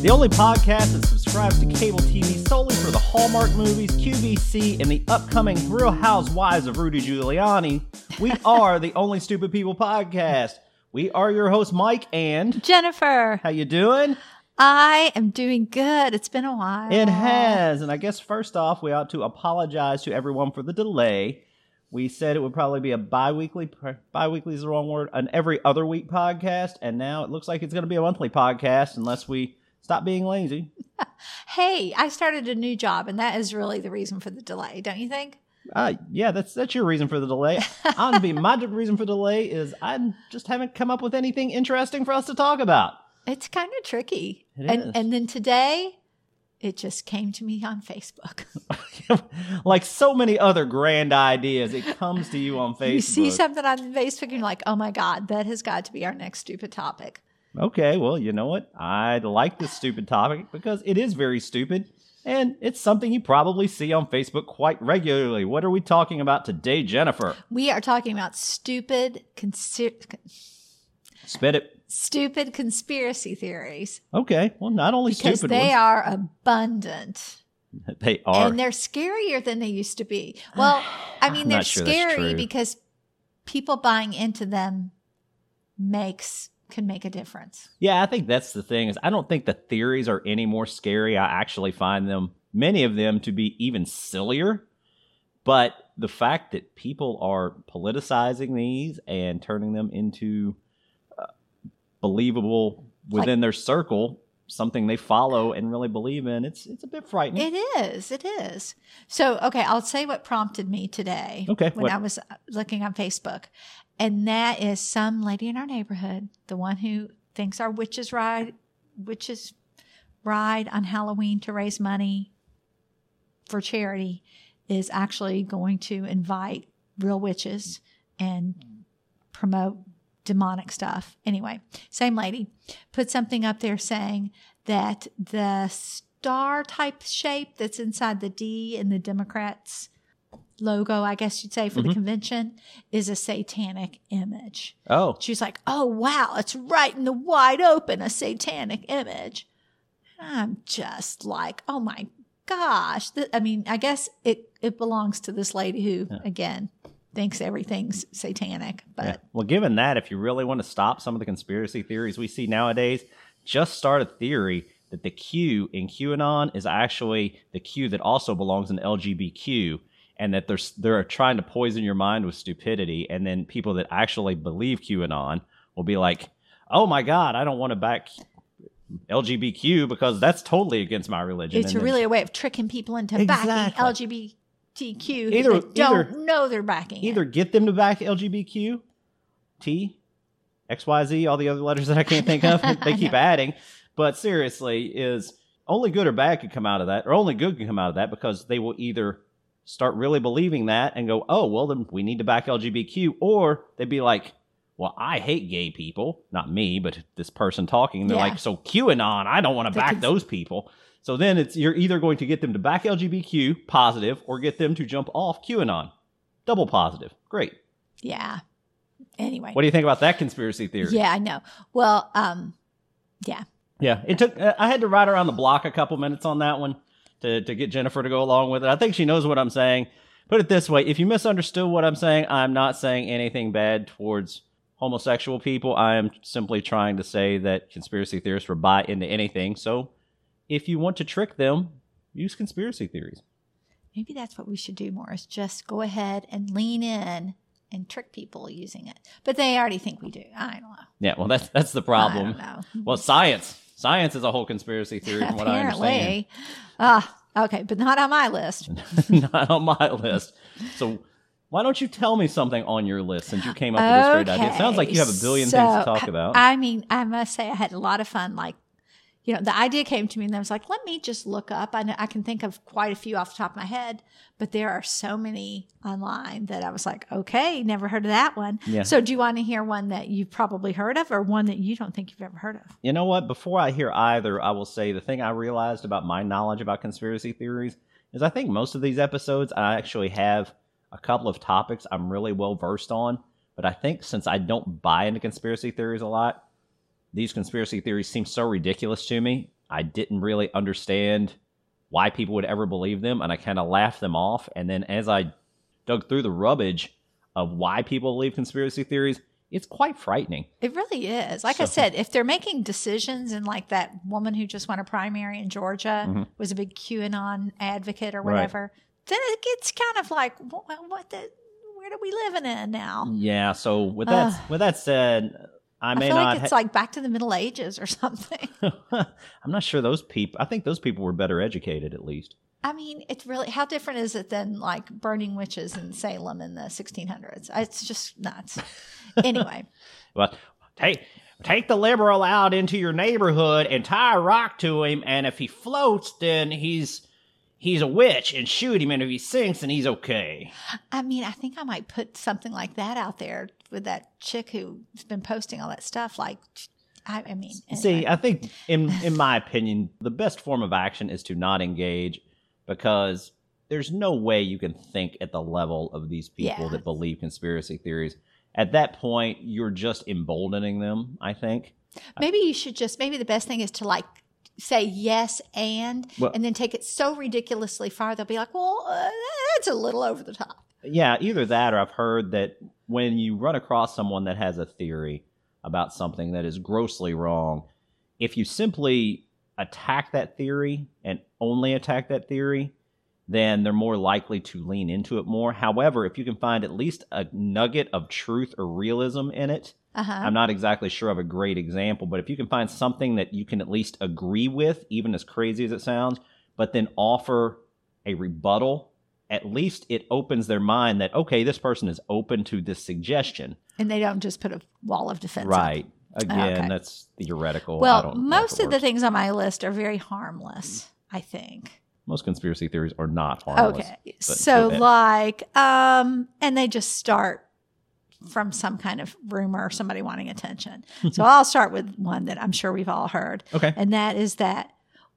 The only podcast that subscribes to cable TV solely for the Hallmark movies, QVC, and the upcoming Real Housewives of Rudy Giuliani. We are the Only Stupid People Podcast. We are your hosts, Mike and... Jennifer. How you doing? I am doing good. It's been a while. It has. And I guess first off, we ought to apologize to everyone for the delay. We said it would probably be a bi-weekly is the wrong word, an every other week podcast, and now it looks like it's going to be a monthly podcast unless we stop being lazy. Hey, I started a new job, and that is really the reason for the delay, don't you think? Yeah, that's your reason for the delay. My reason for the delay is I just haven't come up with anything interesting for us to talk about. It's kind of tricky. And then today... it just came to me on Facebook. Like so many other grand ideas, it comes to you on Facebook. You see something on Facebook and you're like, oh my God, that has got to be our next stupid topic. Okay, well, you know what? I like this stupid topic because it is very stupid. And it's something you probably see on Facebook quite regularly. What are we talking about today, Jennifer? We are talking about stupid conspiracy theories. Okay. Well, not only because stupid ones. Because they are abundant. They are. And they're scarier than they used to be. Well, I mean, they're scary because people buying into them can make a difference. Yeah, I think that's the thing is I don't think the theories are any more scary. I actually find them, many of them, to be even sillier. But the fact that people are politicizing these and turning them into... believable within their circle, something they follow and really believe in. It's a bit frightening. It is. So, okay, I'll say what prompted me today I was looking on Facebook. And that is some lady in our neighborhood, the one who thinks our witches ride on Halloween to raise money for charity is actually going to invite real witches and promote demonic stuff. Anyway, same lady put something up there saying that the star type shape that's inside the D in the Democrats logo, I guess you'd say for the convention, is a satanic image. Oh. She's like, oh, wow, it's right in the wide open, a satanic image. I'm just like, oh my gosh. I guess it belongs to this lady who, again, thinks everything's satanic. But yeah. Well, given that, if you really want to stop some of the conspiracy theories we see nowadays, just start a theory that the Q in QAnon is actually the Q that also belongs in LGBTQ, and that they're trying to poison your mind with stupidity, and then people that actually believe QAnon will be like, oh my God, I don't want to back LGBTQ because that's totally against my religion. It's really a way of tricking people into backing LGBTQ. Either they're backing it. Either get them to back LGBTQ, T, XYZ, all the other letters that I can't think of. They keep adding. But seriously, is only good or bad could come out of that, or only good can come out of that because they will either start really believing that and go, oh, well, then we need to back LGBTQ, or they'd be like, well, I hate gay people. Not me, but this person talking. They're like, so QAnon, I don't want to back those people. So then you're either going to get them to back LGBTQ, positive, or get them to jump off QAnon, double positive. Great. Yeah. Anyway. What do you think about that conspiracy theory? Yeah, I know. Well, yeah. Yeah. I had to ride around the block a couple minutes on that one to get Jennifer to go along with it. I think she knows what I'm saying. Put it this way. If you misunderstood what I'm saying, I'm not saying anything bad towards homosexual people. I am simply trying to say that conspiracy theorists will buy into anything. So... if you want to trick them, use conspiracy theories. Maybe that's what we should do more, is just go ahead and lean in and trick people using it. But they already think we do. I don't know. Yeah, well, that's the problem. I don't know. Well, science. Science is a whole conspiracy theory from what I understand. Okay, but not on my list. Not on my list. So why don't you tell me something on your list since you came up with this great idea? It sounds like you have a billion things to talk about. I mean, I must say I had a lot of fun, you know, the idea came to me and I was like, let me just look up. I know I can think of quite a few off the top of my head, but there are so many online that I was like, okay, never heard of that one. Yeah. So do you want to hear one that you've probably heard of or one that you don't think you've ever heard of? You know what? Before I hear either, I will say the thing I realized about my knowledge about conspiracy theories is I think most of these episodes, I actually have a couple of topics I'm really well versed on. But I think since I don't buy into conspiracy theories a lot, these conspiracy theories seem so ridiculous to me. I didn't really understand why people would ever believe them, and I kind of laughed them off. And then as I dug through the rubbish of why people believe conspiracy theories, it's quite frightening. It really is. Like I said, if they're making decisions, and like that woman who just won a primary in Georgia was a big QAnon advocate or whatever, then it gets kind of like, what the, where are we living in now? Yeah. So with that said, I feel like it's like back to the Middle Ages or something. I'm not sure those people, I think those people were better educated at least. I mean, it's really, how different is it than like burning witches in Salem in the 1600s? It's just nuts. Anyway. Well, take the liberal out into your neighborhood and tie a rock to him. And if he floats, then he's a witch, and shoot him. And if he sinks, then he's okay. I mean, I think I might put something like that out there with that chick who's been posting all that stuff. Like, I mean. Anyway. See, I think in my opinion, the best form of action is to not engage. Because there's no way you can think at the level of these people that believe conspiracy theories. At that point, you're just emboldening them, I think. Maybe you should just, maybe the best thing is to like say yes and then take it so ridiculously far, they'll be like, well, that's a little over the top. Yeah, either that, or I've heard that when you run across someone that has a theory about something that is grossly wrong, if you simply attack that theory and only attack that theory, then they're more likely to lean into it more. However, if you can find at least a nugget of truth or realism in it, I'm not exactly sure of a great example, but if you can find something that you can at least agree with, even as crazy as it sounds, but then offer a rebuttal, at least it opens their mind that, okay, this person is open to this suggestion. And they don't just put a wall of defense up. Again, that's theoretical. Well, I don't know most of the things on my list are very harmless, I think. Most conspiracy theories are not harmless. Okay. So like, and they just start from some kind of rumor or somebody wanting attention. So I'll start with one that I'm sure we've all heard. Okay. And that is that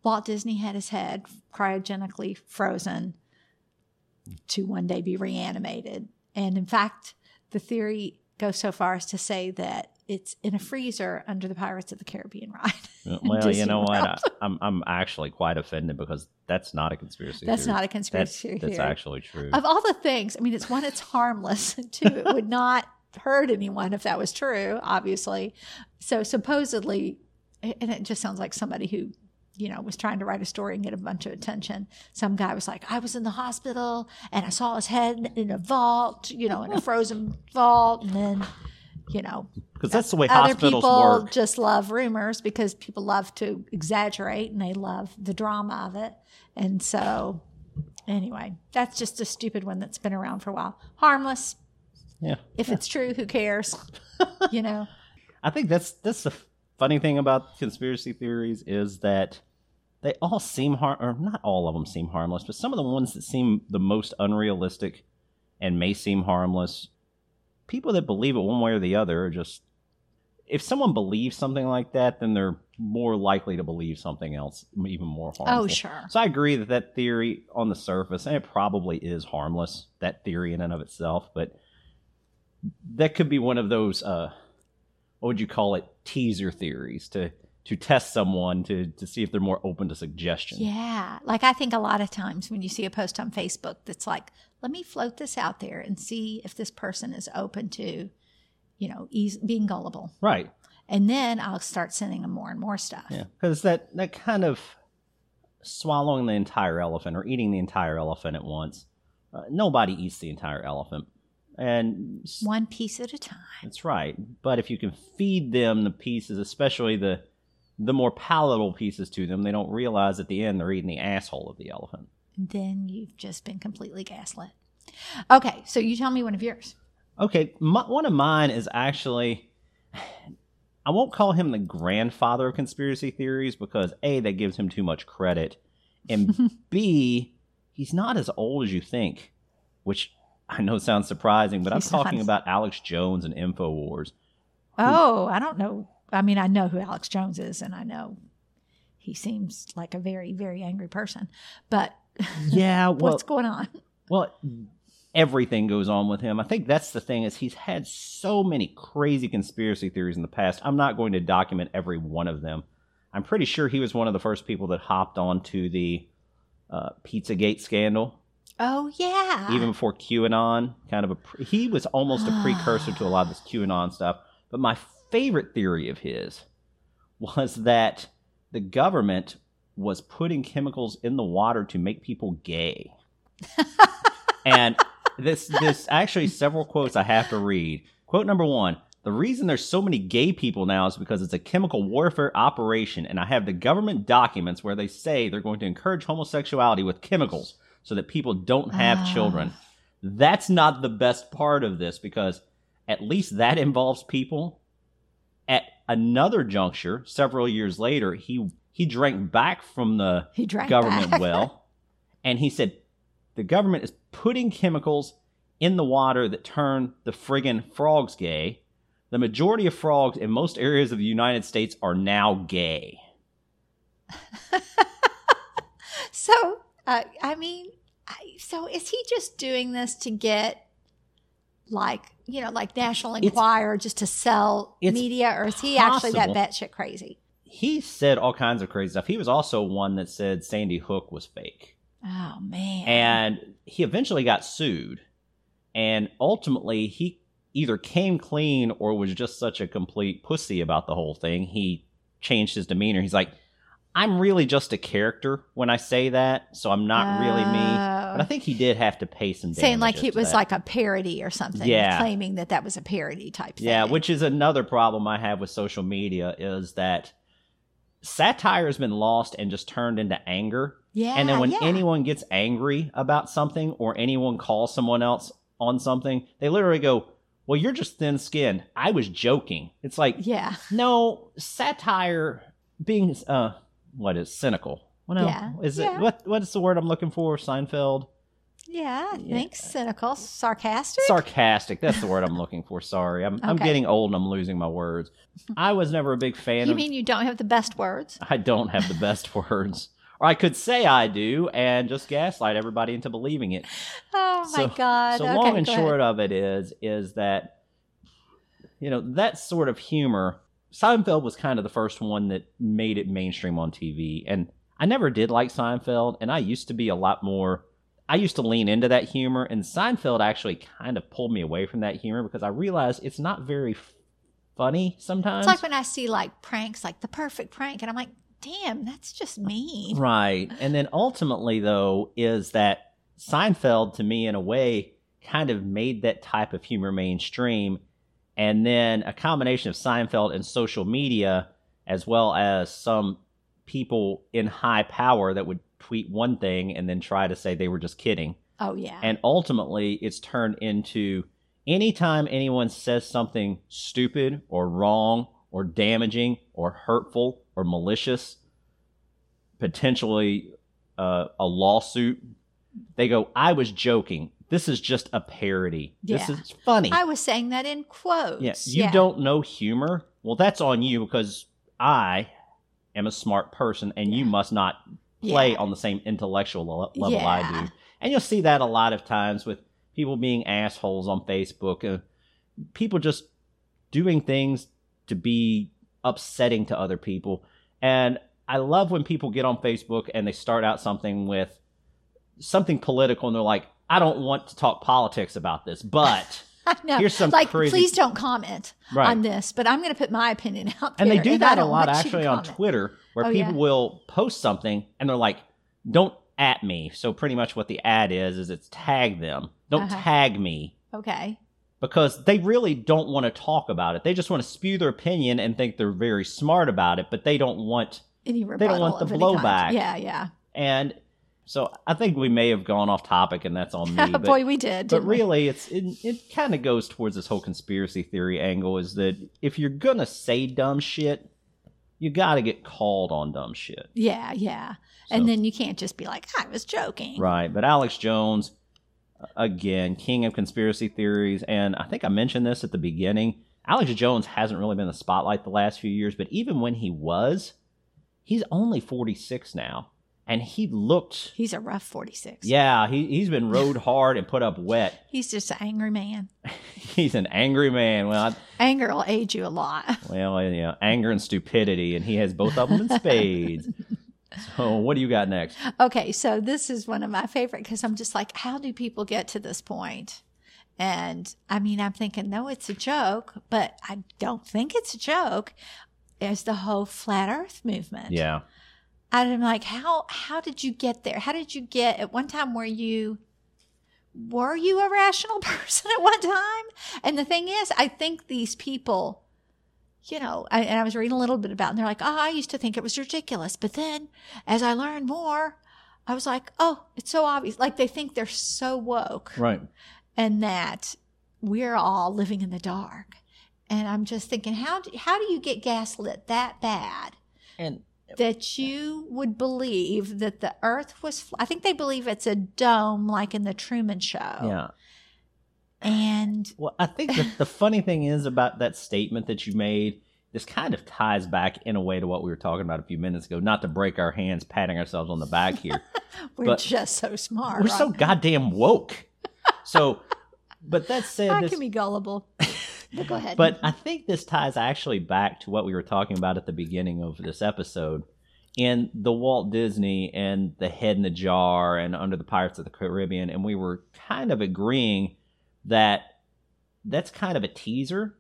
Walt Disney had his head cryogenically frozen to one day be reanimated. And in fact, the theory goes so far as to say that it's in a freezer under the Pirates of the Caribbean ride. Well, you know what? I'm actually quite offended because that's not a conspiracy theory. That's not a conspiracy theory. That's actually true. Of all the things, I mean, it's one, it's harmless. Two, it would not hurt anyone if that was true, obviously. So supposedly, and it just sounds like somebody who, you know, was trying to write a story and get a bunch of attention. Some guy was like, I was in the hospital and I saw his head in a vault, you know, in a frozen vault. And then, you know, because that's the way hospitals work. Other people just love rumors because people love to exaggerate and they love the drama of it. And so, anyway, that's just a stupid one that's been around for a while. Harmless. Yeah. If it's true, who cares? You know. I think that's the funny thing about conspiracy theories is that they all seem or not all of them seem harmless, but some of the ones that seem the most unrealistic and may seem harmless. People that believe it one way or the other are just, if someone believes something like that, then they're more likely to believe something else, even more harmful. Oh, sure. So I agree that that theory on the surface, and it probably is harmless, that theory in and of itself, but that could be one of those, what would you call it, teaser theories to test someone to see if they're more open to suggestion. Yeah. Like I think a lot of times when you see a post on Facebook that's like, let me float this out there and see if this person is open to, you know, being gullible. Right. And then I'll start sending them more and more stuff. Yeah. Because that kind of swallowing the entire elephant or eating the entire elephant at once. Nobody eats the entire elephant. And one piece at a time. That's right. But if you can feed them the pieces, especially the more palatable pieces to them, they don't realize at the end they're eating the asshole of the elephant. Then you've just been completely gaslit. Okay, so you tell me one of yours. Okay, one of mine is actually, I won't call him the grandfather of conspiracy theories because A, that gives him too much credit, and B, he's not as old as you think, which I know sounds surprising, but I'm talking about Alex Jones and InfoWars. Oh, I don't know. I mean, I know who Alex Jones is, and I know he seems like a very, very angry person. But yeah, well, what's going on? Well, everything goes on with him. I think that's the thing is he's had so many crazy conspiracy theories in the past. I'm not going to document every one of them. I'm pretty sure he was one of the first people that hopped onto the Pizzagate scandal. Oh, yeah. Even before QAnon, kind of he was almost a precursor to a lot of this QAnon stuff. But my favorite theory of his was that the government was putting chemicals in the water to make people gay. And this actually several quotes I have to read. Quote number one, the reason there's so many gay people now is because it's a chemical warfare operation, and I have the government documents where they say they're going to encourage homosexuality with chemicals so that people don't have children. That's not the best part of this, because at least that involves people. At another juncture, several years later, he drank back from the government well, and he said, the government is putting chemicals in the water that turn the friggin' frogs gay. The majority of frogs in most areas of the United States are now gay. So is he just doing this to get, like National Enquirer, just to sell media? Or is he actually that batshit crazy? He said all kinds of crazy stuff. He was also one that said Sandy Hook was fake. Oh, man. And he eventually got sued. And ultimately, he either came clean or was just such a complete pussy about the whole thing. He changed his demeanor. He's like, I'm really just a character when I say that, so I'm not really me. But I think he did have to pay some damages. Saying like it was like a parody or something. Yeah. Claiming that was a parody type thing. Yeah, which is another problem I have with social media, is that satire has been lost and just turned into anger. Yeah, and then when anyone gets angry about something, or anyone calls someone else on something, they literally go, well, you're just thin-skinned. I was joking. It's like, no, satire being, cynical. Well, what's the word I'm looking for? Seinfeld? Yeah, I think cynical. Sarcastic? Sarcastic. That's the word I'm looking for. Sorry. I'm getting old and I'm losing my words. I was never a big fan of... You mean you don't have the best words? I don't have the best words. Or I could say I do and just gaslight everybody into believing it. Oh my God. So long and short of it is that, that sort of humor, Seinfeld was kind of the first one that made it mainstream on TV. And I never did like Seinfeld. And I used to lean into that humor. And Seinfeld actually kind of pulled me away from that humor, because I realized it's not very funny sometimes. It's like when I see pranks, like the perfect prank. And I'm like, damn, that's just mean. Right. And then ultimately, though, is that Seinfeld, to me, in a way, kind of made that type of humor mainstream. And then a combination of Seinfeld and social media, as well as some people in high power that would tweet one thing and then try to say they were just kidding. Oh, yeah. And ultimately, it's turned into anytime anyone says something stupid or wrong or damaging or hurtful or malicious, potentially a lawsuit, they go, I was joking. This is just a parody. Yeah. This is funny. I was saying that in quotes. Yes. Yeah. You don't know humor? Well, that's on you, because I am a smart person and you must not play on the same intellectual level I do. And you'll see that a lot of times with people being assholes on Facebook. People just doing things to be upsetting to other people. And I love when people get on Facebook and they start out something with something political and they're like, I don't want to talk politics about this, but here's some crazy... Please don't comment on this, but I'm going to put my opinion out there. And they do that a lot actually on Twitter, where people will post something and they're like, don't at me. So pretty much what the ad is it's tag them. Don't tag me. Okay. Because they really don't want to talk about it. They just want to spew their opinion and think they're very smart about it, but they don't want the blowback. Yeah, yeah. And so I think we may have gone off topic, and that's on me. But, boy, we did. But really, it kind of goes towards this whole conspiracy theory angle, is that if you're going to say dumb shit, you got to get called on dumb shit. Yeah, yeah. So, and then you can't just be like, I was joking. Right, but Alex Jones... Again, king of conspiracy theories, and I think I mentioned this at the beginning. Alex Jones hasn't really been in the spotlight the last few years, but even when he was, he's only 46 now. And he looked... He's a rough 46. Yeah, he's been rode hard and put up wet. He's just an angry man. He's an angry man. Well, anger will age you a lot. Well, you know, anger and stupidity, and he has both of them in spades. So what do you got next? Okay, so this is one of my favorite, because I'm just like, how do people get to this point? And, I mean, I'm thinking, no, it's a joke, but I don't think it's a joke. It's the whole flat earth movement. Yeah. I'm like, how did you get there? How did you get, at one time, were you a rational person at one time? And the thing is, I think these people, you know, I was reading a little bit about it, and they're like, oh, I used to think it was ridiculous. But then as I learned more, I was like, oh, it's so obvious. Like they think they're so woke. Right. And that we're all living in the dark. And I'm just thinking, how do you get gaslit that bad? And that you would believe that the earth was I think they believe it's a dome like in the Truman Show. Yeah. And well, I think the funny thing is about that statement that you made, this kind of ties back in a way to what we were talking about a few minutes ago, not to break our hands patting ourselves on the back here. We're just so smart. We're right? So goddamn woke. So, but that said, I can be gullible. But go ahead. But I think this ties actually back to what we were talking about at the beginning of this episode, and the Walt Disney and the Head in a Jar and Under the Pirates of the Caribbean, and we were kind of agreeing that that's kind of a teaser,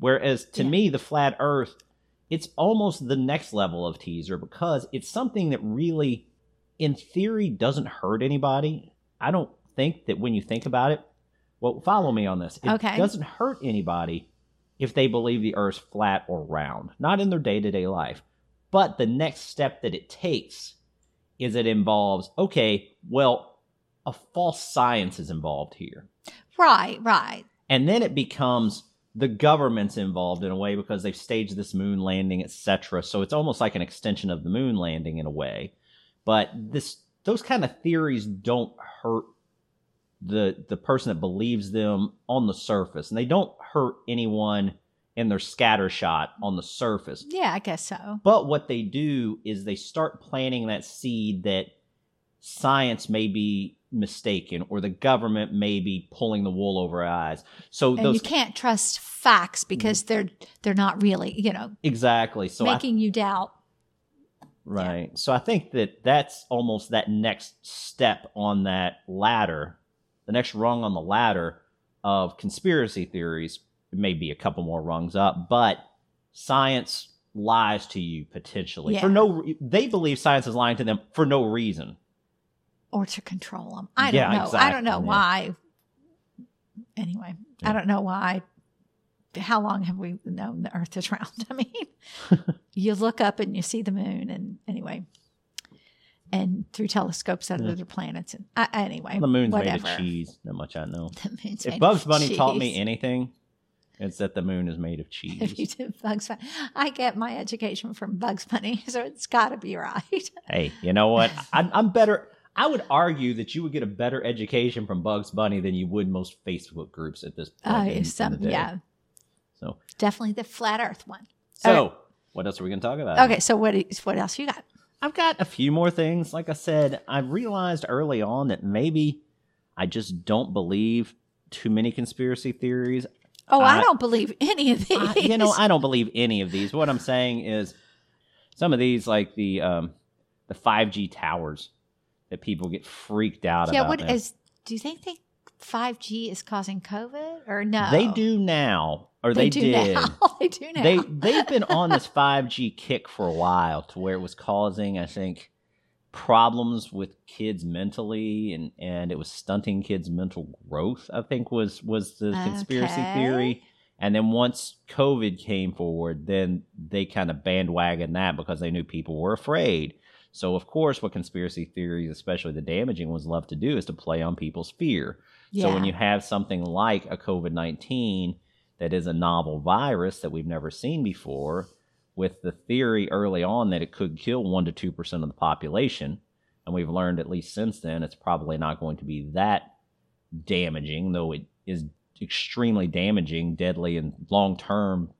whereas to me the flat earth, it's almost the next level of teaser because it's something that really, in theory, doesn't hurt anybody. I don't think that when you think about it, well, follow me on this. It doesn't hurt anybody if they believe the earth's flat or round, not in their day-to-day life. But the next step that it takes is it involves, okay, well, a false science is involved here. Right, right. And then it becomes the government's involved in a way because they've staged this moon landing, etc. So it's almost like an extension of the moon landing in a way. But those kind of theories don't hurt the person that believes them on the surface. And they don't hurt anyone in their scattershot on the surface. Yeah, I guess so. But what they do is they start planting that seed that science may be mistaken or the government may be pulling the wool over our eyes. So and those, you can't trust facts because they're not really, you know. Exactly. So making you doubt. Right. Yeah. So I think that's almost that next step on that ladder. The next rung on the ladder of conspiracy theories, may be a couple more rungs up, but science lies to you potentially. Yeah. They believe science is lying to them for no reason. Or to control them. I don't know. Exactly. I don't know why. Anyway, yeah. I don't know why. How long have we known the earth is round? I mean, you look up and you see the moon and anyway. And through telescopes out of other planets. And anyway, the moon's made of cheese. That much I know. The moon's made of cheese. If Bugs Bunny taught me anything, it's that the moon is made of cheese. If you did Bugs Bunny, I get my education from Bugs Bunny, so it's got to be right. Hey, you know what? I'm better. I would argue that you would get a better education from Bugs Bunny than you would most Facebook groups at this point. Yeah. So definitely the flat Earth one. So what else are we going to talk about? Okay, so what else you got? I've got a few more things. Like I said, I realized early on that maybe I just don't believe too many conspiracy theories. Oh, I don't believe any of these. I don't believe any of these. What I'm saying is some of these, like the 5G towers that people get freaked out about. Yeah, do you think 5G is causing COVID or no? They do now. Or they did. They do now. They've been on this 5G kick for a while to where it was causing, I think, problems with kids mentally and it was stunting kids' mental growth, I think was the conspiracy theory. And then once COVID came forward, then they kind of bandwagoned that because they knew people were afraid. So, of course, what conspiracy theories, especially the damaging ones, love to do is to play on people's fear. Yeah. So when you have something like a COVID-19 that is a novel virus that we've never seen before, with the theory early on that it could kill 1% to 2% of the population. And we've learned, at least since then, it's probably not going to be that damaging, though it is extremely damaging, deadly, and long-term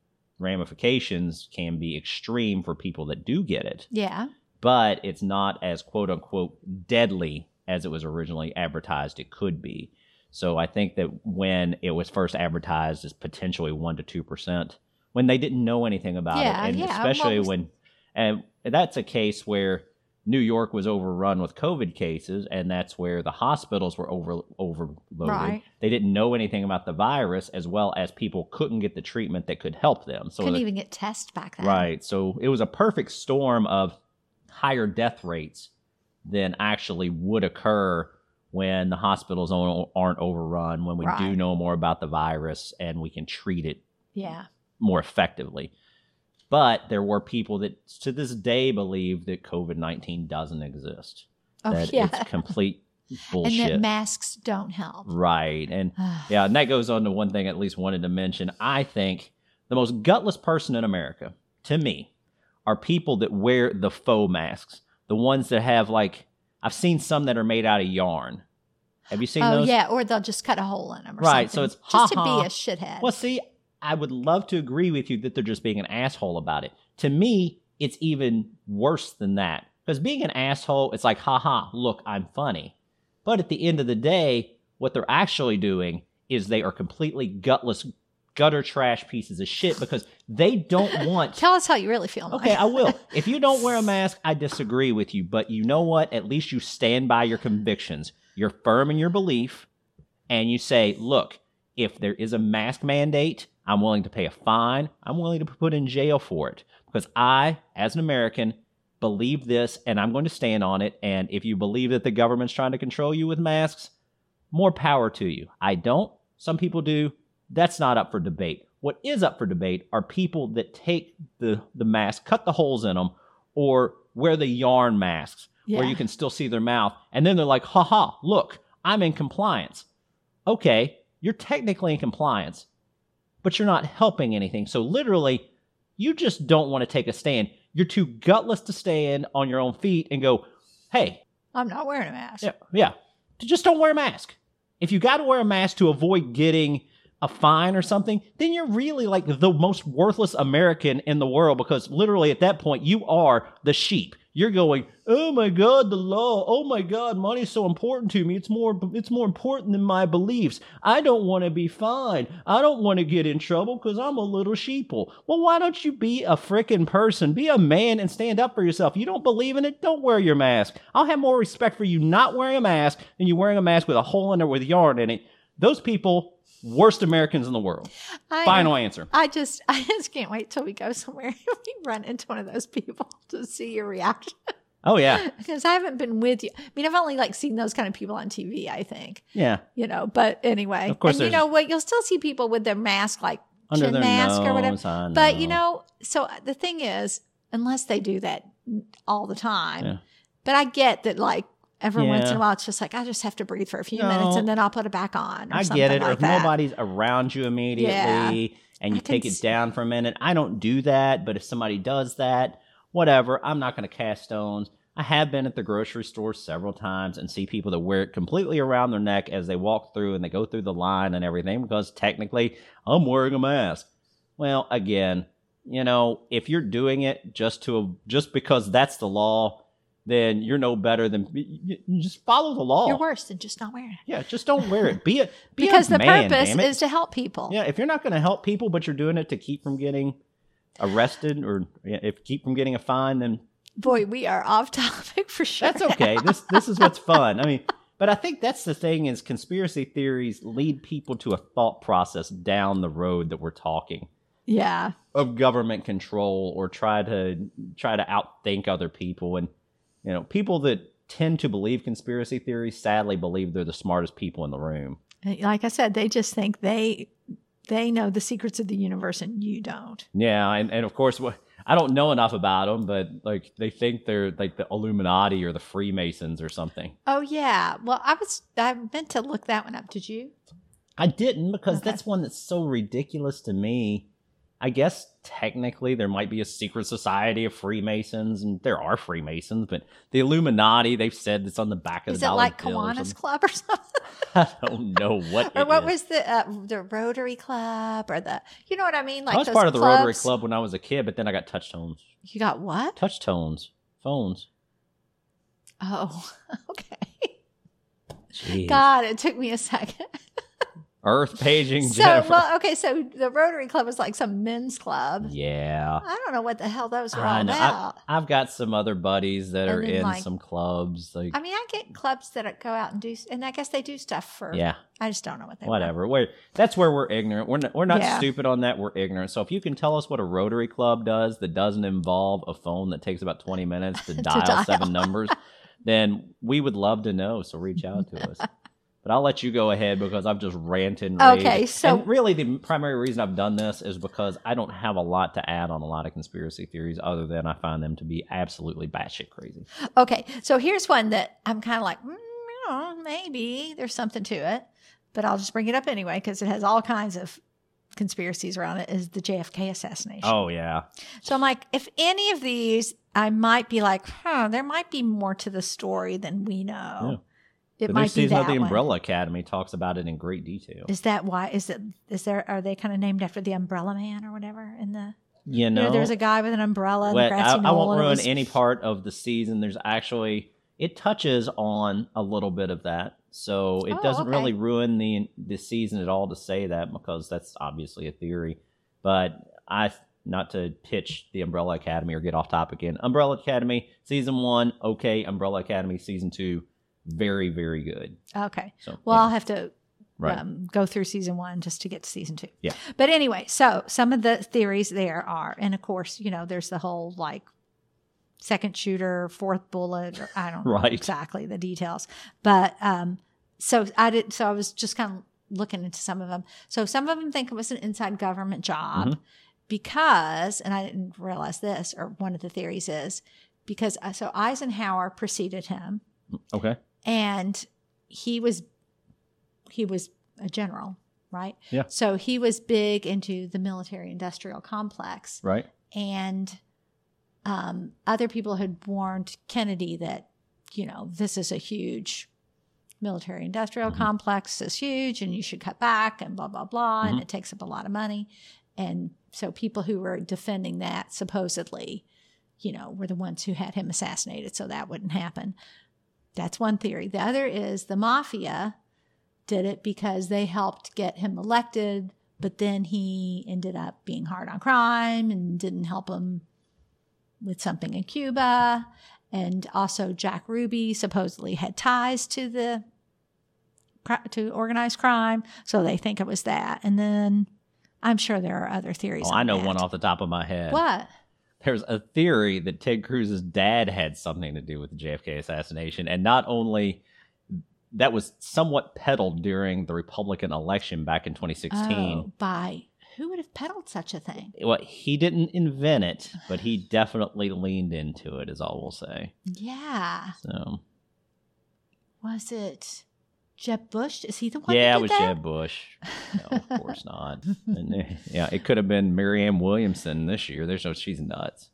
ramifications can be extreme for people that do get it. Yeah. but it's not as quote-unquote deadly as it was originally advertised it could be. So I think that when it was first advertised as potentially 1% to 2%, when they didn't know anything about it, and especially when... And that's a case where New York was overrun with COVID cases, and that's where the hospitals were overloaded. Right. They didn't know anything about the virus, as well as people couldn't get the treatment that could help them. So couldn't even get tests back then. Right. So it was a perfect storm of higher death rates than actually would occur when the hospitals aren't overrun, when we do know more about the virus and we can treat it more effectively. But there were people that to this day believe that COVID-19 doesn't exist. It's complete bullshit. And that masks don't help. Right. And and that goes on to one thing I at least wanted to mention. I think the most gutless person in America, to me, are people that wear the faux masks. The ones that have I've seen some that are made out of yarn. Have you seen those? Oh, yeah. Or they'll just cut a hole in them or something. Right. So it's just to be a shithead. Well, see, I would love to agree with you that they're just being an asshole about it. To me, it's even worse than that. Because being an asshole, it's like, haha, look, I'm funny. But at the end of the day, what they're actually doing is they are completely gutless, gutter trash pieces of shit because they don't want... Tell us how you really feel, Mike. Okay, I will. If you don't wear a mask, I disagree with you. But you know what? At least you stand by your convictions. You're firm in your belief. And you say, look, if there is a mask mandate... I'm willing to pay a fine. I'm willing to be put in jail for it because I, as an American, believe this and I'm going to stand on it. And if you believe that the government's trying to control you with masks, more power to you. I don't. Some people do. That's not up for debate. What is up for debate are people that take the mask, cut the holes in them, or wear the yarn masks where you can still see their mouth. And then they're like, haha, look, I'm in compliance. Okay, you're technically in compliance, but you're not helping anything. So literally, you just don't want to take a stand. You're too gutless to stand on your own feet and go, hey, I'm not wearing a mask. Yeah. Just don't wear a mask. If you got to wear a mask to avoid getting a fine or something, then you're really like the most worthless American in the world because literally at that point, you are the sheep. You're going, oh my God, the law. Oh my God, money's so important to me. It's more important than my beliefs. I don't want to be fined. I don't want to get in trouble because I'm a little sheeple. Well, why don't you be a frickin' person? Be a man and stand up for yourself. You don't believe in it? Don't wear your mask. I'll have more respect for you not wearing a mask than you wearing a mask with a hole in it with yarn in it. Those people... Worst Americans in the world. Final answer. I just can't wait till we go somewhere and we run into one of those people to see your reaction. Oh, yeah. Because I haven't been with you. I mean, I've only seen those kind of people on TV, I think. Yeah. You know, but anyway. Of course. And you know what? You'll still see people with their mask, like under chin their mask nose, or whatever. But, you know, so the thing is, unless they do that all the time. Yeah. But I get that, every once in a while, it's just I just have to breathe for a few minutes and then I'll put it back on. I get it. Or if nobody's around you immediately and you take it down for a minute. I don't do that. But if somebody does that, whatever, I'm not going to cast stones. I have been at the grocery store several times and see people that wear it completely around their neck as they walk through and they go through the line and everything because technically I'm wearing a mask. Well, again, you know, if you're doing it just because that's the law, then you're no better than you just follow the law. You're worse than just not wearing it. Yeah, just don't wear it. Be because a man, the purpose is to help people. Yeah, if you're not going to help people, but you're doing it to keep from getting arrested or keep from getting a fine, then boy, we are off topic for sure. That's okay. This is what's fun. I mean, but I think that's the thing is conspiracy theories lead people to a thought process down the road that we're talking. Yeah. Of government control or try to outthink other people and. You know, people that tend to believe conspiracy theories sadly believe they're the smartest people in the room. Like I said, they just think they know the secrets of the universe and you don't. Yeah, and of course, I don't know enough about them, but they think they're like the Illuminati or the Freemasons or something. Oh yeah, well I meant to look that one up. Did you? I didn't because that's one that's so ridiculous to me. I guess technically there might be a secret society of Freemasons, and there are Freemasons, but the Illuminati, they've said it's on the back of the dollar bill. Is it like Kiwanis Club or something? I don't know what it is. Or what was the Rotary Club or the, you know what I mean? Like I was part of the Rotary Club when I was a kid, but then I got Touchstones. You got what? Touchstones. phones. Oh, okay. Jeez. God, it took me a second. Earth paging Jennifer. Well, okay, so the Rotary Club is like some men's club. Yeah. I don't know what the hell those were all about. I've got some other buddies that are in like, some clubs. Like, I mean, I get clubs that go out and do, and I guess they do stuff for, yeah. I just don't know what they whatever. Whatever. That's where we're ignorant. We're not yeah. stupid on that. We're ignorant. So if you can tell us what a Rotary Club does that doesn't involve a phone that takes about 20 minutes to dial 7 numbers, then we would love to know. So reach out to us. But I'll let you go ahead because I've just ranted and raged. Okay, so and really the primary reason I've done this is because I don't have a lot to add on a lot of conspiracy theories other than I find them to be absolutely batshit crazy. Okay, so here's one that I'm kind of like, maybe there's something to it, but I'll just bring it up anyway because it has all kinds of conspiracies around it, is the JFK assassination. Oh, yeah. So I'm like, if any of these, I might be like, there might be more to the story than we know. Yeah. The new season of the Umbrella Academy talks about it in great detail. Is that why? Are they kind of named after the Umbrella Man or whatever? In the there's a guy with an umbrella. Well, I won't ruin any part of the season. There's actually it touches on a little bit of that, so it doesn't really ruin the season at all to say that because that's obviously a theory. But not to pitch the Umbrella Academy or get off topic again. Umbrella Academy season 1, okay. Umbrella Academy season 2. Very, very good. Okay. So, I'll have to go through season 1 just to get to season 2. Yeah. But anyway, so some of the theories there are, and of course, there's the whole like second shooter, fourth bullet, or I don't know exactly the details. But so I was just kind of looking into some of them. So some of them think it was an inside government job because, and I didn't realize this, or one of the theories is because so Eisenhower preceded him. Okay. And he was a general, right? Yeah. So he was big into the military-industrial complex. Right. And other people had warned Kennedy that, this is a huge military-industrial complex, is huge, and you should cut back and blah, blah, blah, and it takes up a lot of money. And so people who were defending that supposedly, were the ones who had him assassinated, so that wouldn't happen. That's one theory. The other is the mafia did it because they helped get him elected, but then he ended up being hard on crime and didn't help him with something in Cuba. And also Jack Ruby supposedly had ties to organized crime, so they think it was that. And then I'm sure there are other theories. Oh, I know one off the top of my head. What? There's a theory that Ted Cruz's dad had something to do with the JFK assassination. And not only that was somewhat peddled during the Republican election back in 2016. Oh, by who would have peddled such a thing? Well, he didn't invent it, but he definitely leaned into it, is all we'll say. Yeah. So. Was it Jeb Bush? Is he the one? Yeah, it was Jeb Bush. No, of course not. Yeah, it could have been Marianne Williamson this year. She's nuts.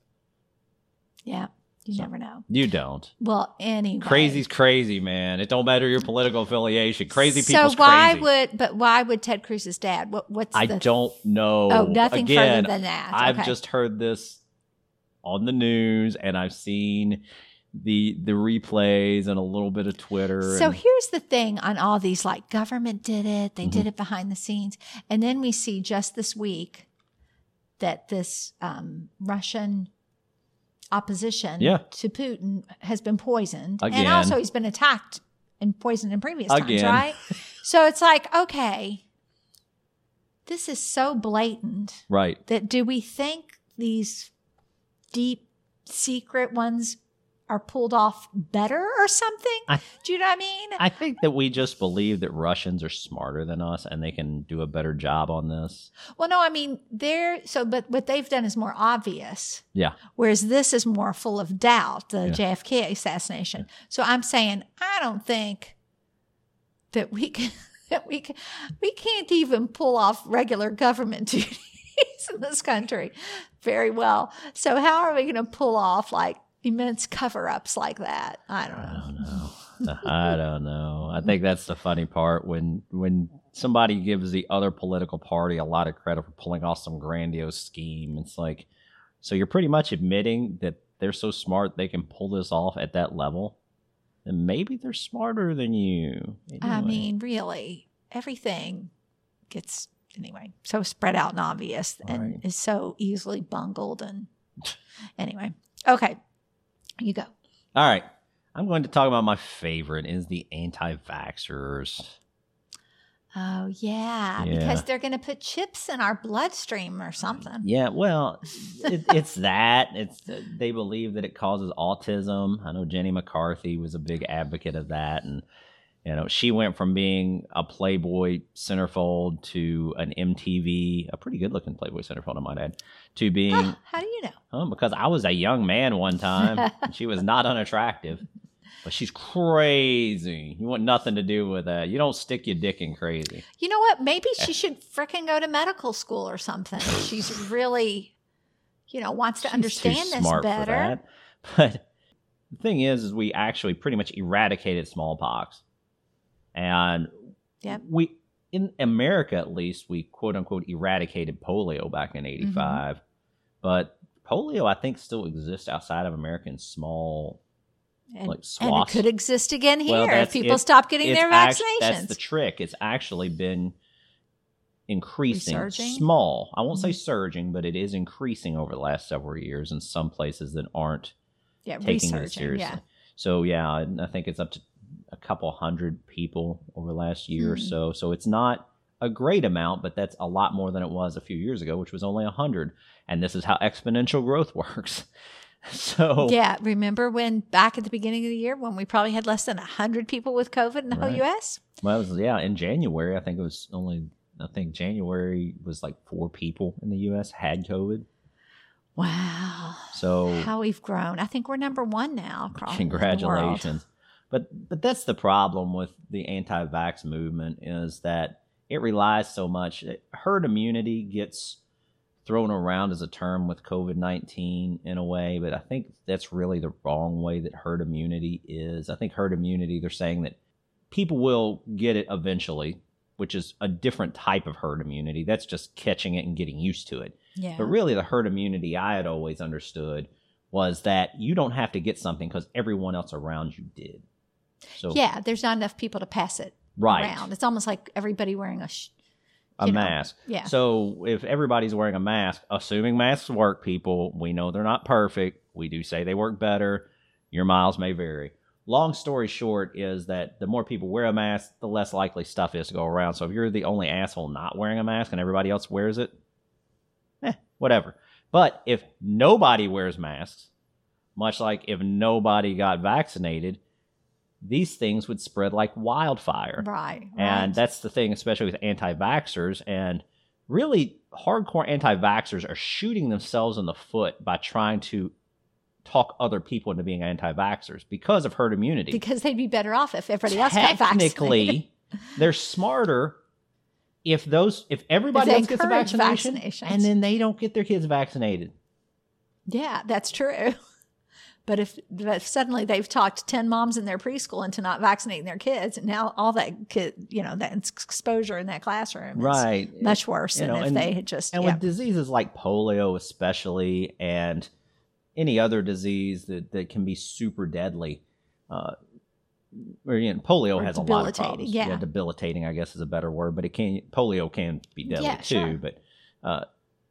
Yeah, you never know. You don't. Well, anyway, crazy's crazy, man. It don't matter your political affiliation. Crazy people's crazy. Why would Ted Cruz's dad? I don't know. Oh, nothing further than that. I've just heard this on the news, and I've seen the replays and a little bit of Twitter. So here's the thing on all these, like, government did it. They did it behind the scenes. And then we see just this week that this Russian opposition to Putin has been poisoned. Again. And also he's been attacked and poisoned in previous times, right? So it's like, okay, this is so blatant. Right. That do we think these deep secret ones are pulled off better or something? Do you know what I mean? I think that we just believe that Russians are smarter than us and they can do a better job on this. Well, no, I mean, but what they've done is more obvious. Yeah. Whereas this is more full of doubt, the JFK assassination. Yeah. So I'm saying, I don't think that we can't even pull off regular government duties in this country very well. So how are we going to pull off, like, immense cover-ups like that? I don't know. I think that's the funny part when somebody gives the other political party a lot of credit for pulling off some grandiose scheme. It's like, so you're pretty much admitting that they're so smart they can pull this off at that level, then maybe they're smarter than you. Anyway. I mean, really, everything gets, anyway, so spread out and obvious and right. is so easily bungled. And anyway, okay, you go. All right. I'm going to talk about my favorite is the anti-vaxxers. Oh, yeah, because they're going to put chips in our bloodstream or something. Yeah, well, it's that. They believe that it causes autism. I know Jenny McCarthy was a big advocate of that. And, you know, she went from being a Playboy centerfold to an MTV, a pretty good looking Playboy centerfold, I might add, to being. Oh, how do you know? Because I was a young man one time. And she was not unattractive. But she's crazy. You want nothing to do with that. You don't stick your dick in crazy. You know what? Maybe she should fricking go to medical school or something. She's really, you know, wants to understand this better. She's too smart for that. But the thing is we actually pretty much eradicated smallpox. And we, in America at least, we quote unquote eradicated polio back in 85. Mm-hmm. But polio, I think, still exists outside of America in small and it could exist again here if people stop getting their vaccinations. That's the trick. It's actually been increasing. Resurging? Small. I won't say surging, but it is increasing over the last several years in some places that aren't taking it seriously. Yeah. So, I think it's up to a couple hundred people over the last year or so. So it's not a great amount, but that's a lot more than it was a few years ago, which was only 100. And this is how exponential growth works. So remember when back at the beginning of the year when we probably had less than 100 people with COVID in the whole U.S.? Well, it was, in January, I think January was like 4 people in the U.S. had COVID. Wow. So how we've grown. I think we're number 1 now. Congratulations. But that's the problem with the anti-vax movement is that it relies so much. Herd immunity gets thrown around as a term with COVID-19 in a way, but I think that's really the wrong way that herd immunity is. I think herd immunity, they're saying that people will get it eventually, which is a different type of herd immunity. That's just catching it and getting used to it. Yeah. But really the herd immunity I had always understood was that you don't have to get something because everyone else around you did. So, there's not enough people to pass it around. It's almost like everybody wearing a mask. Yeah. So if everybody's wearing a mask, assuming masks work, people, we know they're not perfect. We do say they work better. Your miles may vary. Long story short is that the more people wear a mask, the less likely stuff is to go around. So if you're the only asshole not wearing a mask and everybody else wears it, whatever. But if nobody wears masks, much like if nobody got vaccinated, these things would spread like wildfire. Right. And that's the thing, especially with anti-vaxxers. And really, hardcore anti-vaxxers are shooting themselves in the foot by trying to talk other people into being anti-vaxxers because of herd immunity. Because they'd be better off if everybody else got vaccinated. Technically, they're smarter if everybody else gets a vaccination and then they don't get their kids vaccinated. Yeah, that's true. But if suddenly they've talked 10 moms in their preschool into not vaccinating their kids, and now all that that exposure in that classroom is much worse than if they had just. And with diseases like polio, especially, and any other disease that can be super deadly, polio has a lot of problems. Yeah. Debilitating, I guess, is a better word, but polio can be deadly too. Sure. But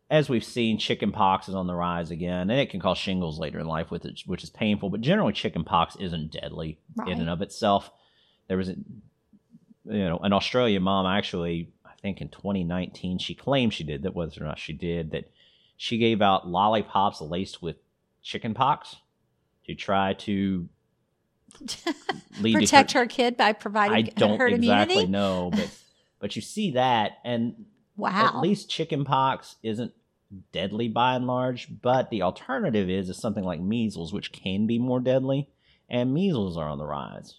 as we've seen, chickenpox is on the rise again, and it can cause shingles later in life, which is painful. But generally, chickenpox isn't deadly in and of itself. There was an Australian mom actually, I think in 2019, she claimed she did, that whether or not she did, that she gave out lollipops laced with chickenpox to try to protect her kid by providing herd immunity. I don't exactly know, but you see that and. Wow. At least chickenpox isn't deadly by and large, but the alternative is something like measles, which can be more deadly, and measles are on the rise.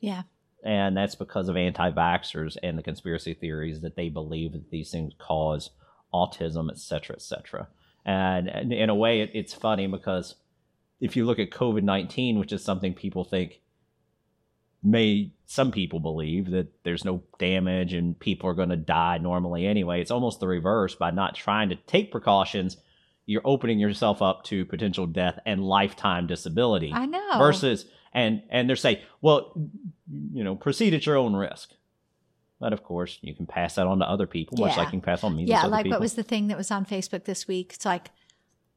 Yeah. And that's because of anti-vaxxers and the conspiracy theories that they believe that these things cause autism, et cetera, et cetera. And in a way, it's funny because if you look at COVID-19, which is something people think, some people believe that there's no damage and people are going to die normally anyway. It's almost the reverse. By not trying to take precautions, you're opening yourself up to potential death and lifetime disability. I know. Versus, and they're saying, well, you know, proceed at your own risk. But of course, you can pass that on to other people, much like you can pass on measles to other people. Yeah, like what was the thing that was on Facebook this week? It's like,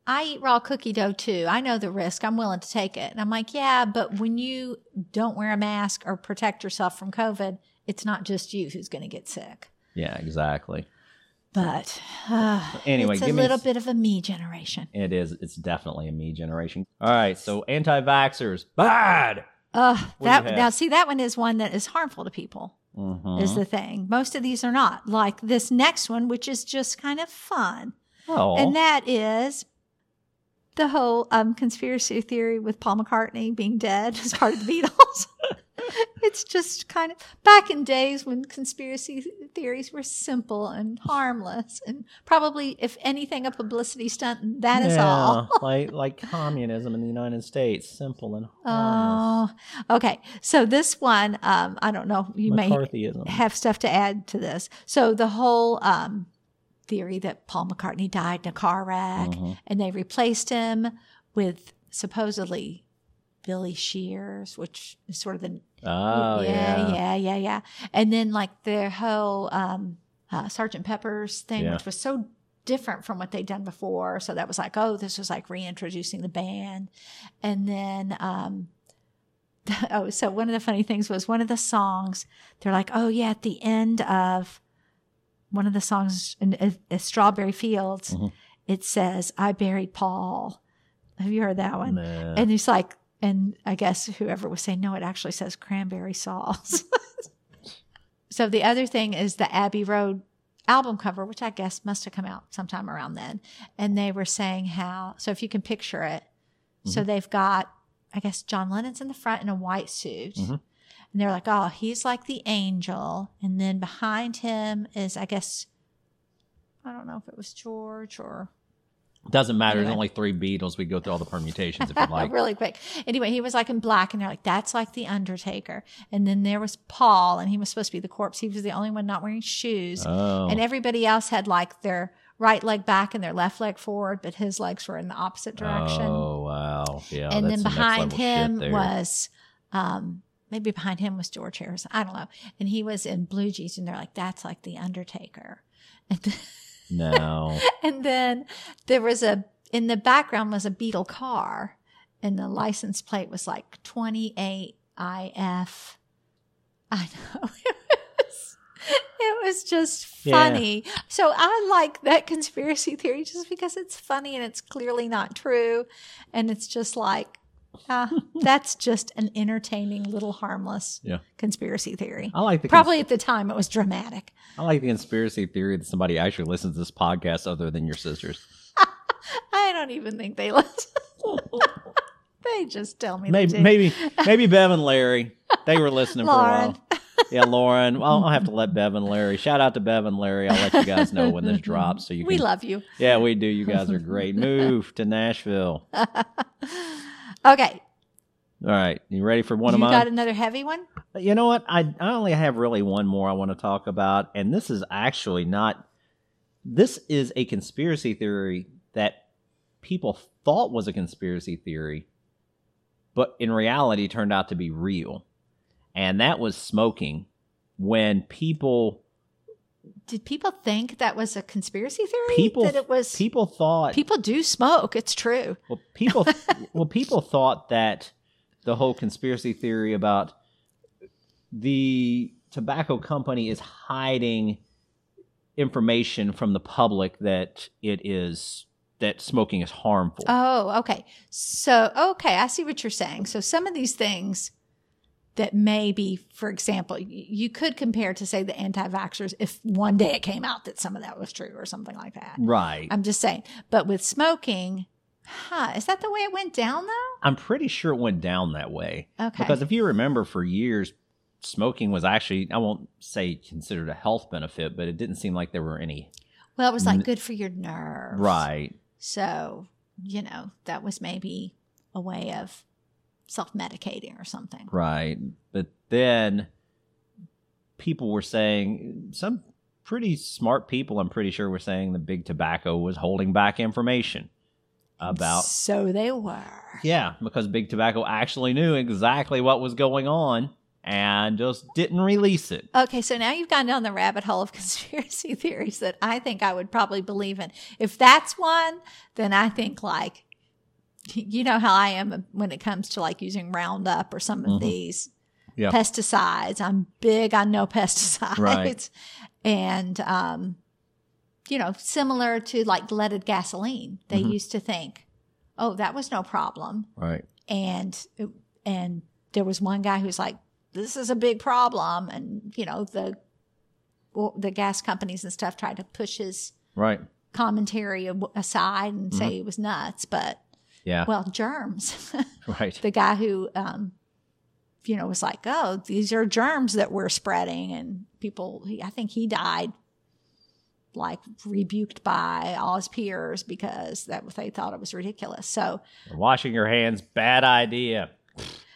I eat raw cookie dough too. I know the risk. I'm willing to take it. And I'm like, yeah, but when you don't wear a mask or protect yourself from COVID, it's not just you who's going to get sick. Yeah, exactly. But anyway, it's a little bit of a me generation. It is. It's definitely a me generation. All right. So anti-vaxxers, bad. Now, see, that one is one that is harmful to people is the thing. Most of these are not, like this next one, which is just kind of fun. Oh. And that is the whole conspiracy theory with Paul McCartney being dead as part of the Beatles. It's just kind of back in days when conspiracy theories were simple and harmless and probably, if anything, a publicity stunt. That is all. like communism in the United States, simple and harmless. Oh, okay. So this one, I don't know. You may have stuff to add to this. So the whole theory that Paul McCartney died in a car wreck and they replaced him with supposedly Billy Shears, which is sort of the and then like their whole Sgt. Pepper's thing, which was so different from what they'd done before. So that was like, oh, this was like reintroducing the band. And then so one of the funny things was one of the songs, they're like, oh yeah, at the end of one of the songs in Strawberry Fields, it says, I buried Paul. Have you heard that one? Nah. And it's like, and I guess whoever was saying, no, it actually says cranberry sauce. So the other thing is the Abbey Road album cover, which I guess must have come out sometime around then. And they were saying how, so if you can picture it, so they've got, I guess, John Lennon's in the front in a white suit. And they're like, oh, he's like the angel. And then behind him is, I guess, I don't know if it was George or... Doesn't matter. Anyway. There's only three Beatles. We go through all the permutations if you like. Really quick. Anyway, he was like in black and they're like, that's like the Undertaker. And then there was Paul and he was supposed to be the corpse. He was the only one not wearing shoes. Oh. And everybody else had like their right leg back and their left leg forward, but his legs were in the opposite direction. Oh, wow. Yeah. And then behind him was, maybe behind him was George Harrison. I don't know. And he was in blue jeans and they're like, that's like the Undertaker. And then, no. And then there was in the background was a Beetle car and the license plate was like 28 IF. I know. It was just funny. Yeah. So I like that conspiracy theory just because it's funny and it's clearly not true. And it's just like, that's just an entertaining little harmless conspiracy theory. I like the probably at the time it was dramatic. I like the conspiracy theory that somebody actually listens to this podcast other than your sisters. I don't even think they listen. They just tell me. Maybe Bev and Larry. They were listening Lauren. For a while. Yeah, Lauren. I'll have to let Bev and Larry. Shout out to Bev and Larry. I'll let you guys know when this drops. So we love you. Yeah, we do. You guys are great. Move to Nashville. Okay. All right. You ready for one of mine? You got another heavy one? You know what? I only have really one more I want to talk about. And this is actually not... This is a conspiracy theory that people thought was a conspiracy theory, but in reality turned out to be real. And that was smoking. When people... Did people think that was a conspiracy theory? People thought... People do smoke. It's true. Well, people thought that the whole conspiracy theory about the tobacco company is hiding information from the public that smoking is harmful. Oh, okay. So, I see what you're saying. So some of these things... that maybe, for example, you could compare to, say, the anti-vaxxers if one day it came out that some of that was true or something like that. Right. I'm just saying. But with smoking, is that the way it went down, though? I'm pretty sure it went down that way. Okay. Because if you remember, for years, smoking was actually, I won't say considered a health benefit, but it didn't seem like there were any. Well, it was like good for your nerves. Right. So, you know, that was maybe a way of... self-medicating or something. Right. But then people were saying, some pretty smart people, I'm pretty sure, were saying that big tobacco was holding back information. about. So they were. Yeah, because Big Tobacco actually knew exactly what was going on and just didn't release it. Okay, so now you've gone down the rabbit hole of conspiracy theories that I think I would probably believe in. If that's one, then I think, like, you know how I am when it comes to, like, using Roundup or some of these pesticides. I'm big on no pesticides. Right. And, you know, similar to, like, leaded gasoline. They used to think, oh, that was no problem. Right. And there was one guy who's like, this is a big problem. And, you know, the gas companies and stuff tried to push his commentary aside and say it was nuts. But, well, germs. Right. The guy who, you know, was like, oh, these are germs that we're spreading. And people, I think he died, like, rebuked by all his peers because that they thought it was ridiculous. So washing your hands, bad idea.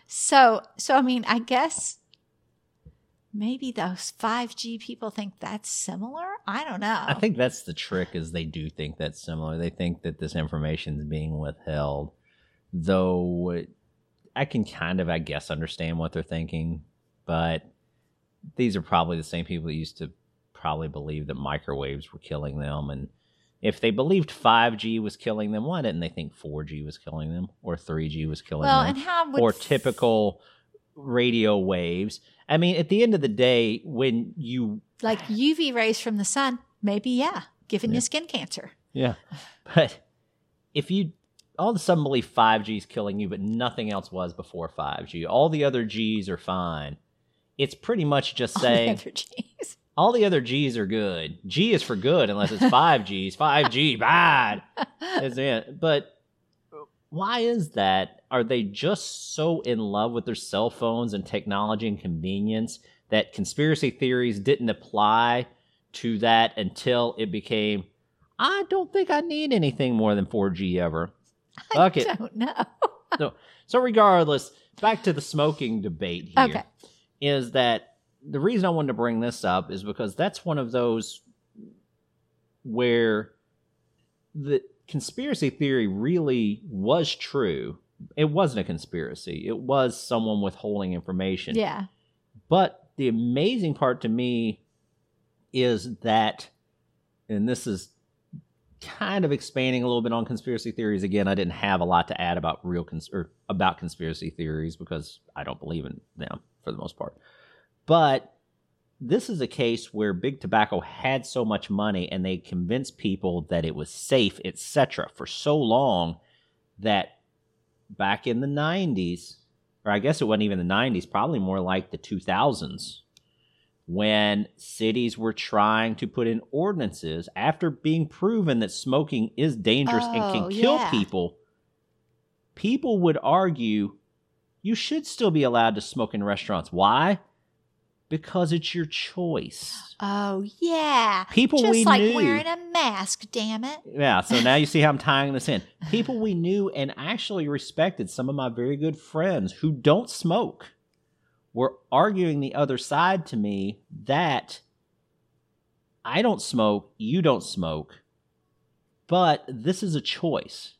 So I mean, I guess maybe those 5G people think that's similar. I don't know. I think that's the trick, is they do think that's similar. They think that this information is being withheld, though I can kind of, I guess, understand what they're thinking, but these are probably the same people that used to probably believe that microwaves were killing them. And if they believed 5G was killing them, why didn't they think 4G was killing them, or 3G was killing them, and how would or typical radio waves? I mean, at the end of the day, when you... like UV rays from the sun, maybe, giving you skin cancer. Yeah. But if you all of a sudden believe 5G is killing you, but nothing else was before 5G, all the other Gs are fine, it's pretty much just saying... all the other Gs. All the other G's are good. G is for good, unless it's 5Gs. 5G, bad. But why is that? Are they just so in love with their cell phones and technology and convenience that conspiracy theories didn't apply to that until it became, I don't think I need anything more than 4G ever. I don't know. So regardless, back to the smoking debate here, is that the reason I wanted to bring this up is because that's one of those where the conspiracy theory really was true. It wasn't a conspiracy. It was someone withholding information. Yeah. But the amazing part to me is that, and this is kind of expanding a little bit on conspiracy theories. Again, I didn't have a lot to add about about conspiracy theories because I don't believe in them for the most part. But this is a case where Big Tobacco had so much money and they convinced people that it was safe, etc., for so long that back in the 90s, or I guess it wasn't even the 90s, probably more like the 2000s, when cities were trying to put in ordinances after being proven that smoking is dangerous and can kill people, people would argue you should still be allowed to smoke in restaurants. Why? Because it's your choice. Oh, yeah. People just we like knew. Just like wearing a mask, damn it. Yeah, so now you see how I'm tying this in. People we knew and actually respected, some of my very good friends who don't smoke, were arguing the other side to me that I don't smoke, you don't smoke, but this is a choice.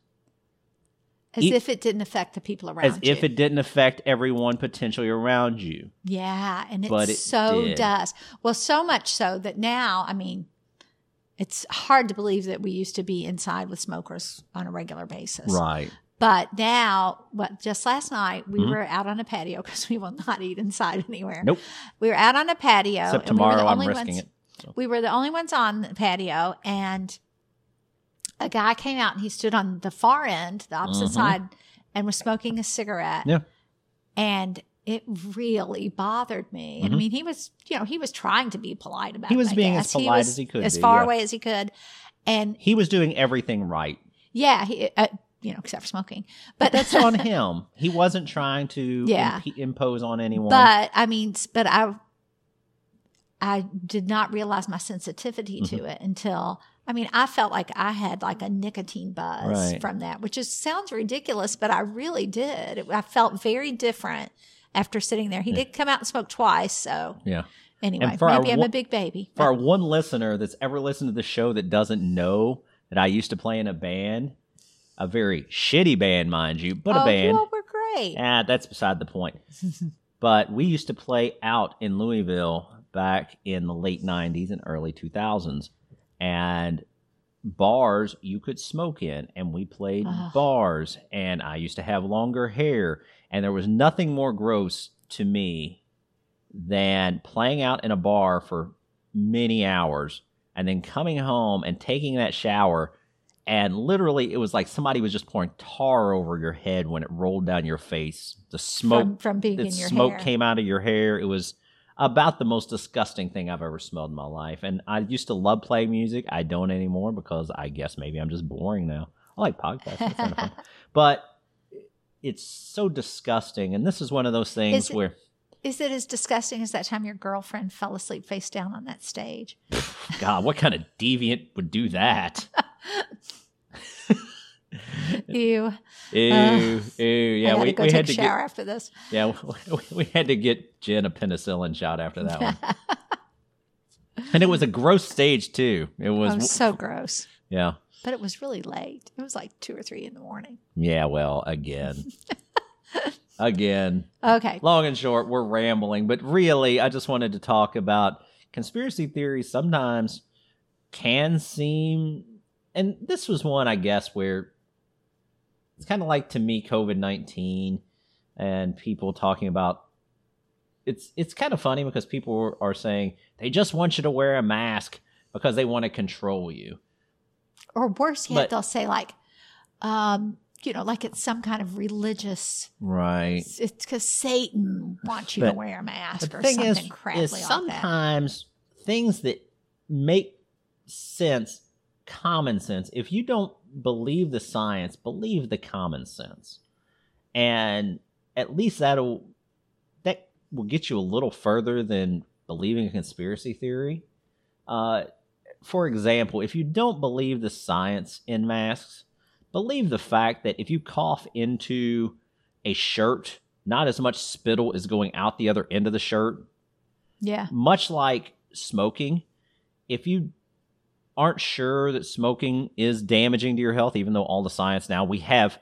As if it didn't affect the people around you. As if it didn't affect everyone potentially around you. Yeah, and it so does. Well, so much so that now, I mean, it's hard to believe that we used to be inside with smokers on a regular basis. Right. But now, just last night, we were out on a patio because we will not eat inside anywhere. Nope. We were out on a patio. Except tomorrow I'm risking it. So. We were the only ones on the patio, and a guy came out and he stood on the far end, the opposite side, and was smoking a cigarette. Yeah. And it really bothered me. And I mean, he was trying to be polite about it. He was being as polite as he could. As far away as he could. And he was doing everything right. Yeah. He, except for smoking. But that's on him. He wasn't trying to impose on anyone. But I mean, I did not realize my sensitivity to it until... I mean, I felt like I had like a nicotine buzz from that, which sounds ridiculous, but I really did. I felt very different after sitting there. He did come out and smoke twice, so anyway, maybe I'm a big baby. For our one listener that's ever listened to the show that doesn't know that I used to play in a band, A very shitty band, mind you, but a band. Oh, we're great. Ah, that's beside the point. But we used to play out in Louisville back in the late 90s and early 2000s. And bars you could smoke in, and we played bars. And I used to have longer hair. And there was nothing more gross to me than playing out in a bar for many hours and then coming home and taking that shower. And literally, it was like somebody was just pouring tar over your head when it rolled down your face. The smoke from being in your smoke hair. Came out of your hair. It was about the most disgusting thing I've ever smelled in my life. And I used to love playing music. I don't anymore because I guess maybe I'm just boring now. I like podcasts. That's kind of fun. But it's so disgusting. And this is one of those things where... Is it as disgusting as that time your girlfriend fell asleep face down on that stage? God, what kind of deviant would do that? Ew. Ew. Ew. Yeah, we had to get a shower after this. Yeah, we had to get Jen a penicillin shot after that one. And it was a gross stage, too. It was so gross. Yeah. But it was really late. It was like 2 or 3 in the morning. Yeah, well, again. Okay. Long and short, we're rambling. But really, I just wanted to talk about conspiracy theories sometimes can seem... And this was one, I guess, where it's kind of like, to me, COVID-19 and people talking about, it's kind of funny because people are saying they just want you to wear a mask because they want to control you. Or worse yet, they'll say like, like it's some kind of religious. Right. It's because Satan wants you to wear a mask or something crappy like that. Sometimes things that make sense... Common sense. If you don't believe the science, believe the common sense, and at least that will get you a little further than believing a conspiracy theory. For example, if you don't believe the science in masks, believe the fact that if you cough into a shirt, not as much spittle is going out the other end of the shirt. Yeah. Much like smoking, if you aren't sure that smoking is damaging to your health, even though all the science now we have,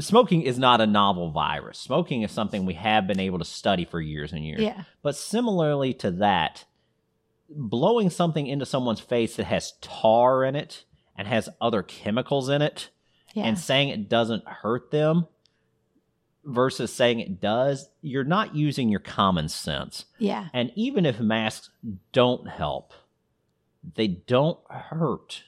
smoking is not a novel virus. Smoking is something we have been able to study for years and years. Yeah. But similarly to that, blowing something into someone's face that has tar in it and has other chemicals in it, yeah, and saying it doesn't hurt them versus saying it does, you're not using your common sense. Yeah. And even if masks don't help, they don't hurt.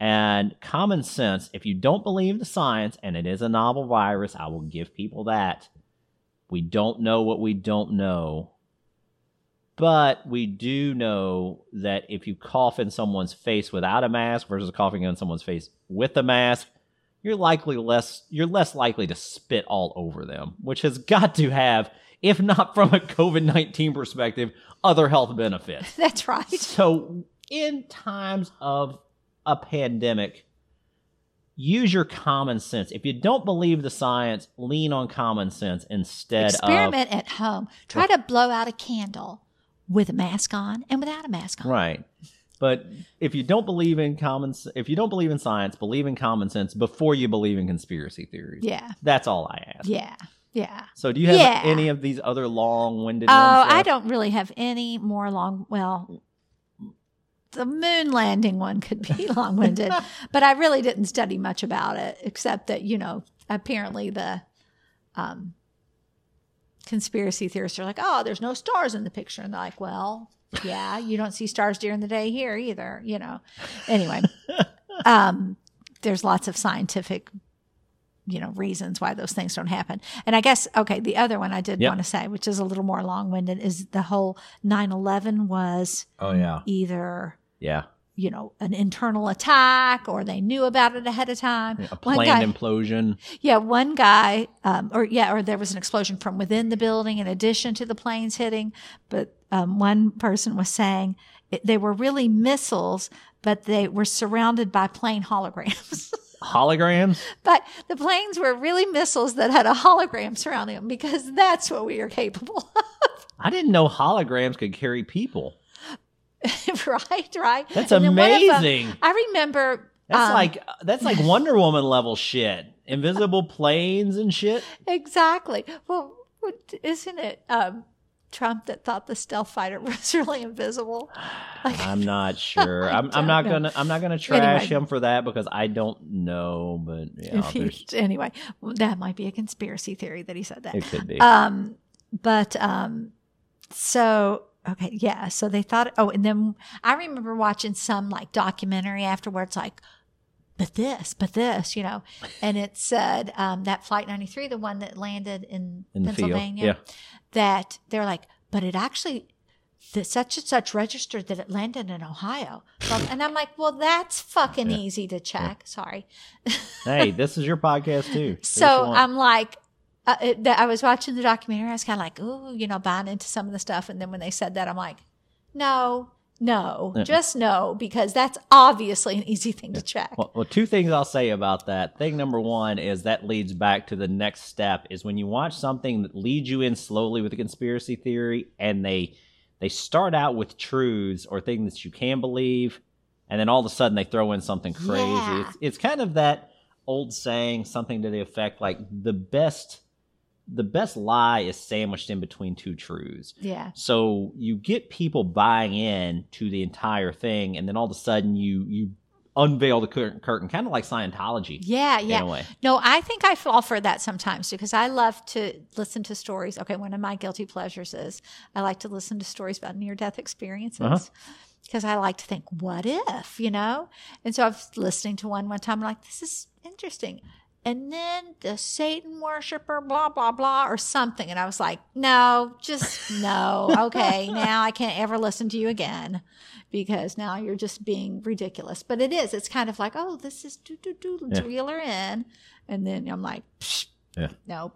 And common sense, if you don't believe the science, and it is a novel virus, I will give people that. We don't know what we don't know. But we do know that if you cough in someone's face without a mask versus coughing in someone's face with a mask, you're less likely to spit all over them, which has got to have, if not from a COVID-19 perspective, other health benefits. That's right. So in times of a pandemic, use your common sense. If you don't believe the science, lean on common sense instead Experiment at home. Try to blow out a candle with a mask on and without a mask on. Right. But if you don't believe in science, believe in common sense before you believe in conspiracy theories. Yeah. That's all I ask. Yeah. Yeah. So do you have any of these other long-winded ones? Oh, I don't really have any more the moon landing one could be long-winded, but I really didn't study much about it, except that, apparently the conspiracy theorists are like, oh, there's no stars in the picture. And they're like, well, yeah, you don't see stars during the day here either, Anyway, there's lots of scientific reasons why those things don't happen. And I guess, the other one I did want to say, which is a little more long-winded, is the whole 9/11 was either an internal attack or they knew about it ahead of time. Yeah, a planned implosion. Yeah, one guy, or there was an explosion from within the building in addition to the planes hitting. But one person was saying they were really missiles, but they were surrounded by plane holograms. Holograms? But the planes were really missiles that had a hologram surrounding them, because that's what we are capable of. I didn't know holograms could carry people. Right. That's amazing. I remember That's like Wonder Woman level shit. Invisible planes and shit. Exactly. Well, isn't it Trump that thought the stealth fighter was really invisible? Like, I'm not sure. I'm not gonna trash him for that because I don't know. But yeah, anyway, that might be a conspiracy theory that he said that. It could be. So. Okay, yeah. So they thought, oh, and then I remember watching some like documentary afterwards, like, but this, you know, and it said that Flight 93, the one that landed in Pennsylvania, that they're like, but it actually, the such and such registered that it landed in Ohio. And I'm like, well, that's fucking easy to check. Yeah. Sorry. Hey, this is your podcast too. So I'm like, I was watching the documentary. I was kind of like, ooh, you know, buying into some of the stuff. And then when they said that, I'm like, no, just no, because that's obviously an easy thing to check. Well, two things I'll say about that. Thing number one is that leads back to the next step is when you watch something that leads you in slowly with a conspiracy theory and they start out with truths or things that you can believe. And then all of a sudden they throw in something crazy. Yeah. It's kind of that old saying, something to the effect, like the best lie is sandwiched in between two truths. Yeah. So you get people buying in to the entire thing, and then all of a sudden you unveil the curtain, kind of like Scientology. Yeah, yeah. In a way. No, I think I fall for that sometimes because I love to listen to stories. Okay, one of my guilty pleasures is I like to listen to stories about near-death experiences. Uh-huh. Because I like to think, what if, you know? And so I was listening to one time, I'm like, this is interesting. And then the Satan worshiper, blah, blah, blah, or something. And I was like, no, just no. Okay, now I can't ever listen to you again because now you're just being ridiculous. But it is. It's kind of like, oh, this is let's reel her in. And then I'm like, nope.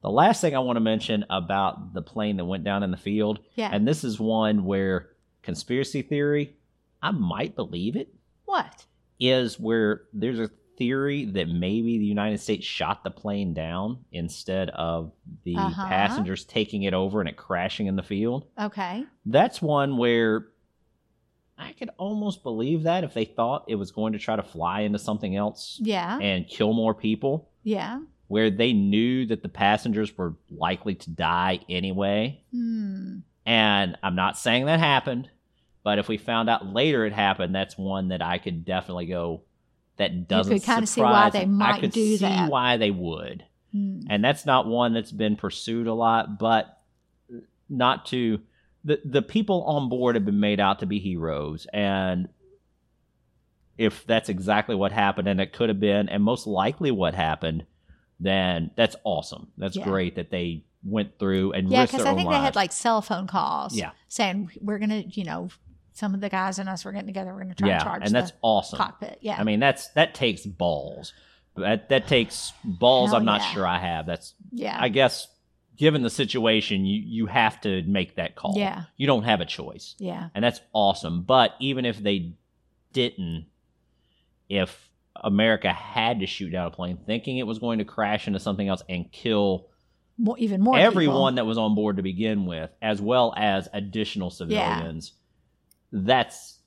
The last thing I want to mention about the plane that went down in the field, and this is one where conspiracy theory, I might believe it. What? Is where there's a theory that maybe the United States shot the plane down instead of the passengers taking it over and it crashing in the field. Okay. That's one where I could almost believe that if they thought it was going to try to fly into something else and kill more people. Yeah. Where they knew that the passengers were likely to die anyway. Hmm. And I'm not saying that happened, but if we found out later it happened, that's one that I could definitely go, that doesn't surprise me. You could kind of see why they might do that. I could see why they would. Mm. And that's not one that's been pursued a lot, but not to... The people on board have been made out to be heroes, and if that's exactly what happened, and it could have been, and most likely what happened, then that's awesome. That's great that they went through and risked their own lives. Yeah, because I think they had like cell phone calls saying, we're going to, you know... Some of the guys and us were getting together. We're going to try and charge and that's the awesome. Cockpit. Yeah, I mean that takes balls. That takes balls. Hell, I'm not sure I have. That's I guess given the situation, you have to make that call. Yeah, you don't have a choice. Yeah, and that's awesome. But even if they didn't, if America had to shoot down a plane, thinking it was going to crash into something else and kill. Even more everyone people that was on board to begin with, as well as additional civilians. Yeah. That's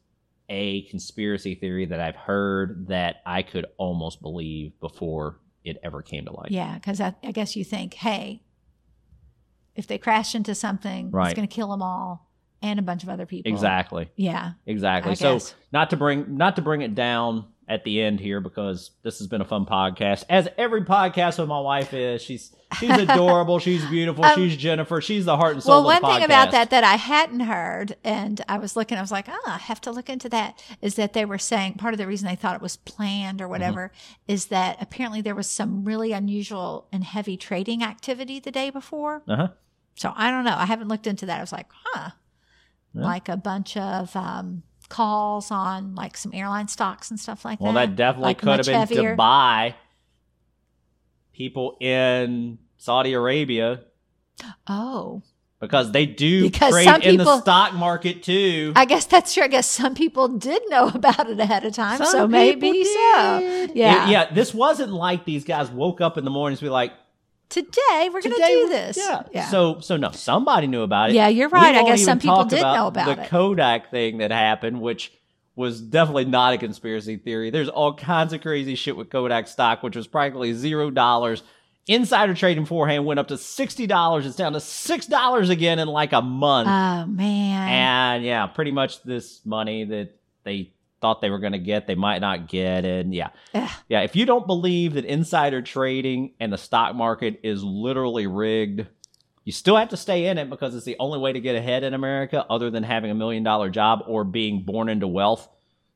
a conspiracy theory that I've heard that I could almost believe before it ever came to light. Yeah, because I guess you think, hey, if they crash into something, it's going to kill them all and a bunch of other people. Exactly. Yeah. Exactly. So not to bring it down at the end here because this has been a fun podcast. As every podcast with my wife is, she's adorable, she's beautiful, she's Jennifer, she's the heart and soul of the podcast. Well, one thing about that I hadn't heard, and I was like, I have to look into that, is that they were saying part of the reason they thought it was planned or whatever is that apparently there was some really unusual and heavy trading activity the day before. So I don't know. I haven't looked into that. I was like, like a bunch of... calls on like some airline stocks and stuff like that. Well, that definitely like could have been heavier. Dubai. People in Saudi Arabia. Oh. Because they do trade in the stock market too. I guess that's true. I guess some people did know about it ahead of time. So maybe so. Yeah. Yeah. This wasn't like these guys woke up in the morning and be like, today we're going to do this. Yeah. So no, somebody knew about it. Yeah, you're right. I guess some people did know about it. The Kodak thing that happened, which was definitely not a conspiracy theory. There's all kinds of crazy shit with Kodak stock, which was practically $0. Insider trading beforehand went up to $60. It's down to $6 again in like a month. Oh, man. And yeah, pretty much this money that they thought they were going to get, they might not get. And yeah. Ugh. Yeah. If you don't believe that insider trading and the stock market is literally rigged, you still have to stay in it because it's the only way to get ahead in America other than having $1 million job or being born into wealth.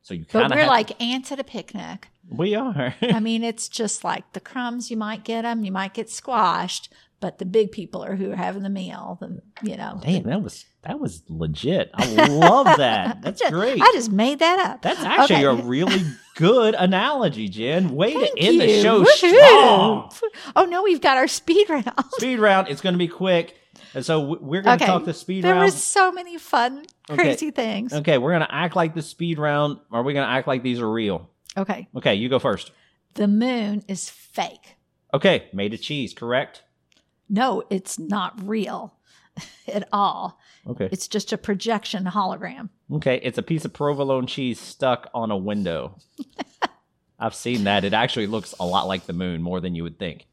So you kind of we're like ants at a picnic. We are. I mean, it's just like the crumbs, you might get them, you might get squashed, but the big people are who are having the meal. And, you know. Damn, that was legit. I love that. That's great. I just made that up. That's actually a really good analogy, Jen. Way to end the show strong. Oh, no, we've got our speed round. Speed round. It's going to be quick. And so we're going to talk the speed round. There were so many fun, crazy things. Okay, we're going to act like the speed round. Are we going to act like these are real? Okay. Okay, you go first. The moon is fake. Okay, made of cheese, correct? No, it's not real at all. Okay. It's just a projection hologram. Okay, it's a piece of provolone cheese stuck on a window. I've seen that. It actually looks a lot like the moon, more than you would think.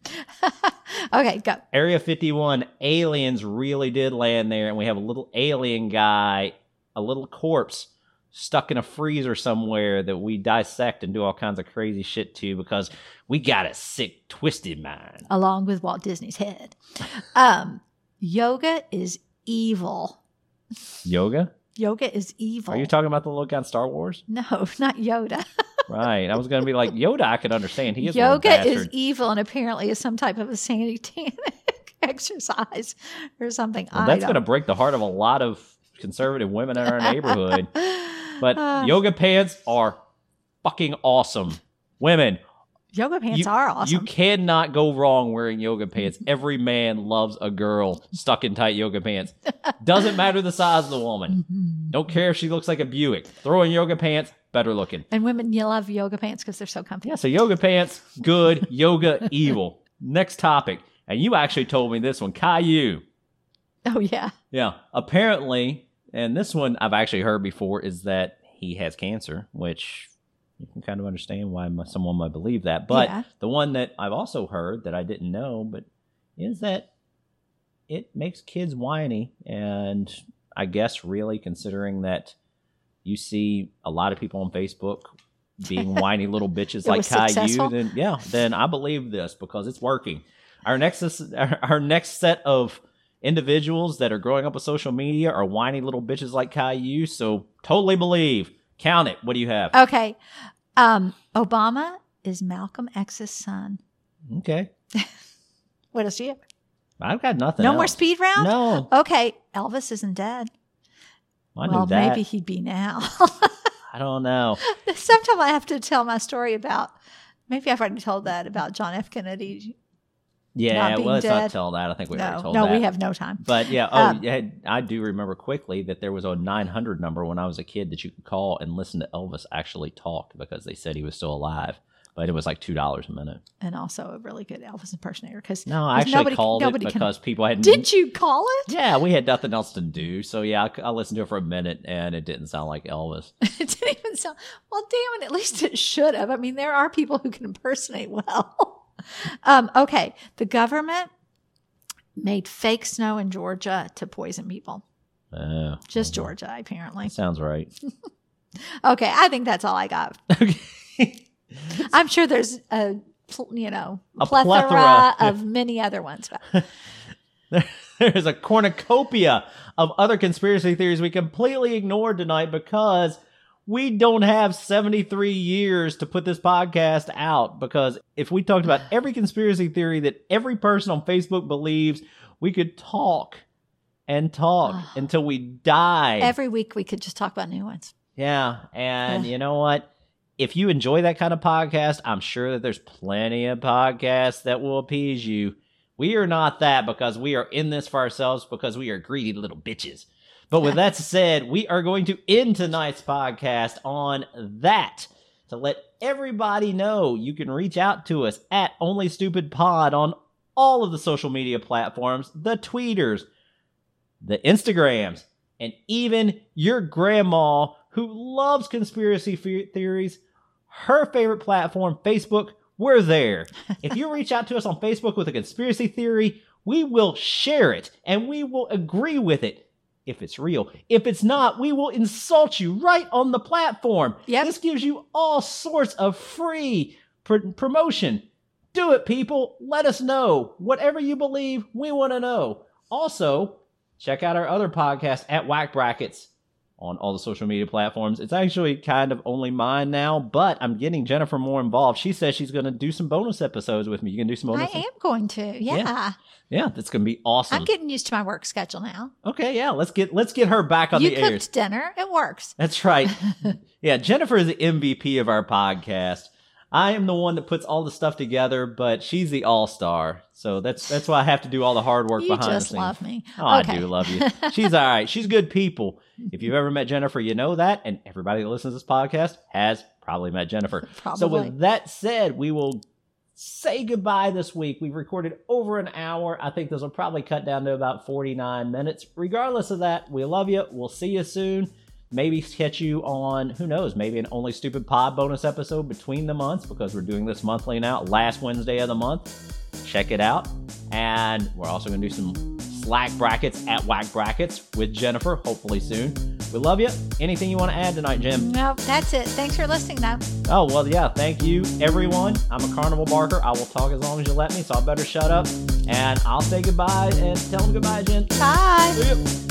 Okay, go. Area 51, aliens really did land there, and we have a little alien guy, a little corpse, stuck in a freezer somewhere that we dissect and do all kinds of crazy shit to because we got a sick, twisted mind. Along with Walt Disney's head. Yoga is evil. Yoga? Yoga is evil. Are you talking about the little guy in Star Wars? No, not Yoda. Right. I was going to be like, Yoda, I could understand. He is Yoga a bastard. Is evil and apparently is some type of a satanic exercise or something. Well, that's going to break the heart of a lot of conservative women in our neighborhood. But yoga pants are fucking awesome. Women. Yoga pants are awesome. You cannot go wrong wearing yoga pants. Every man loves a girl stuck in tight yoga pants. Doesn't matter the size of the woman. Don't care if she looks like a Buick. Throw in yoga pants, better looking. And women, you love yoga pants because they're so comfy. Yeah, so yoga pants, good. Yoga, evil. Next topic. And you actually told me this one. Caillou. Oh, yeah. Yeah. Apparently... And this one I've actually heard before is that he has cancer, which you can kind of understand why someone might believe that. But the one that I've also heard that I didn't know, but is that it makes kids whiny. And I guess really considering that you see a lot of people on Facebook being whiny little bitches like Caillou, then I believe this because it's working. Our next set of individuals that are growing up with social media are whiny little bitches like Caillou, so totally believe. Count it. What do you have? Okay. Obama is Malcolm X's son. Okay. What else do you have? I've got nothing else. No more speed round? No. Okay. Elvis isn't dead. Well, maybe he'd be now. I don't know. Sometimes I have to tell my story about, maybe I've already told that about John F. Kennedy. Yeah, well, let's not tell that. I think we already told that. No, we have no time. But yeah, I do remember quickly that there was a 900 number when I was a kid that you could call and listen to Elvis actually talk because they said he was still alive. But it was like $2 a minute. And also a really good Elvis impersonator. No, I actually called it because people hadn't... Did you call it? Yeah, we had nothing else to do. So yeah, I listened to it for a minute and it didn't sound like Elvis. It didn't even sound... Well, damn it, at least it should have. I mean, there are people who can impersonate well. Okay, the government made fake snow in Georgia to poison people. Just Georgia, apparently. Sounds right. Okay, I think that's all I got. Okay. I'm sure there's a plethora of many other ones. There's a cornucopia of other conspiracy theories we completely ignored tonight because... We don't have 73 years to put this podcast out because if we talked about every conspiracy theory that every person on Facebook believes, we could talk and talk until we die. Every week we could just talk about new ones. Yeah. And you know what? If you enjoy that kind of podcast, I'm sure that there's plenty of podcasts that will appease you. We are not that because we are in this for ourselves because we are greedy little bitches. But with that said, we are going to end tonight's podcast on that. To let everybody know, you can reach out to us at Only Stupid Pod on all of the social media platforms, the tweeters, the Instagrams, and even your grandma who loves conspiracy theories. Her favorite platform, Facebook. We're there. If you reach out to us on Facebook with a conspiracy theory, we will share it and we will agree with it. If it's real. If it's not, we will insult you right on the platform. Yep. This gives you all sorts of free promotion. Do it, people. Let us know. Whatever you believe, we want to know. Also, check out our other podcast at Whack Brackets on all the social media platforms. It's actually kind of only mine now, but I'm getting Jennifer more involved. She says she's going to do some bonus episodes with me. You can do some bonus. I am going to. Yeah. Yeah, that's going to be awesome. I'm getting used to my work schedule now. Okay, yeah, let's get her back on the air. You cooked dinner. It works. That's right. Yeah, Jennifer is the MVP of our podcast. I am the one that puts all the stuff together, but she's the all-star. So that's why I have to do all the hard work behind the scenes. You just love me. Oh, okay. I do love you. She's all right. She's good people. If you've ever met Jennifer, you know that. And everybody that listens to this podcast has probably met Jennifer. Probably. So with that said, we will say goodbye this week. We've recorded over an hour. I think this will probably cut down to about 49 minutes. Regardless of that, we love you. We'll see you soon. Maybe catch you on, who knows, maybe an Only Stupid Pod bonus episode between the months, because we're doing this monthly now, last Wednesday of the month. Check it out. And we're also going to do some Slack brackets at Whack Brackets with Jennifer, hopefully soon. We love you. Anything you want to add tonight, Jim? No, that's it. Thanks for listening, though. Oh, well, yeah. Thank you, everyone. I'm a carnival barker. I will talk as long as you let me, so I better shut up. And I'll say goodbye and tell them goodbye, Jen. Bye. See you.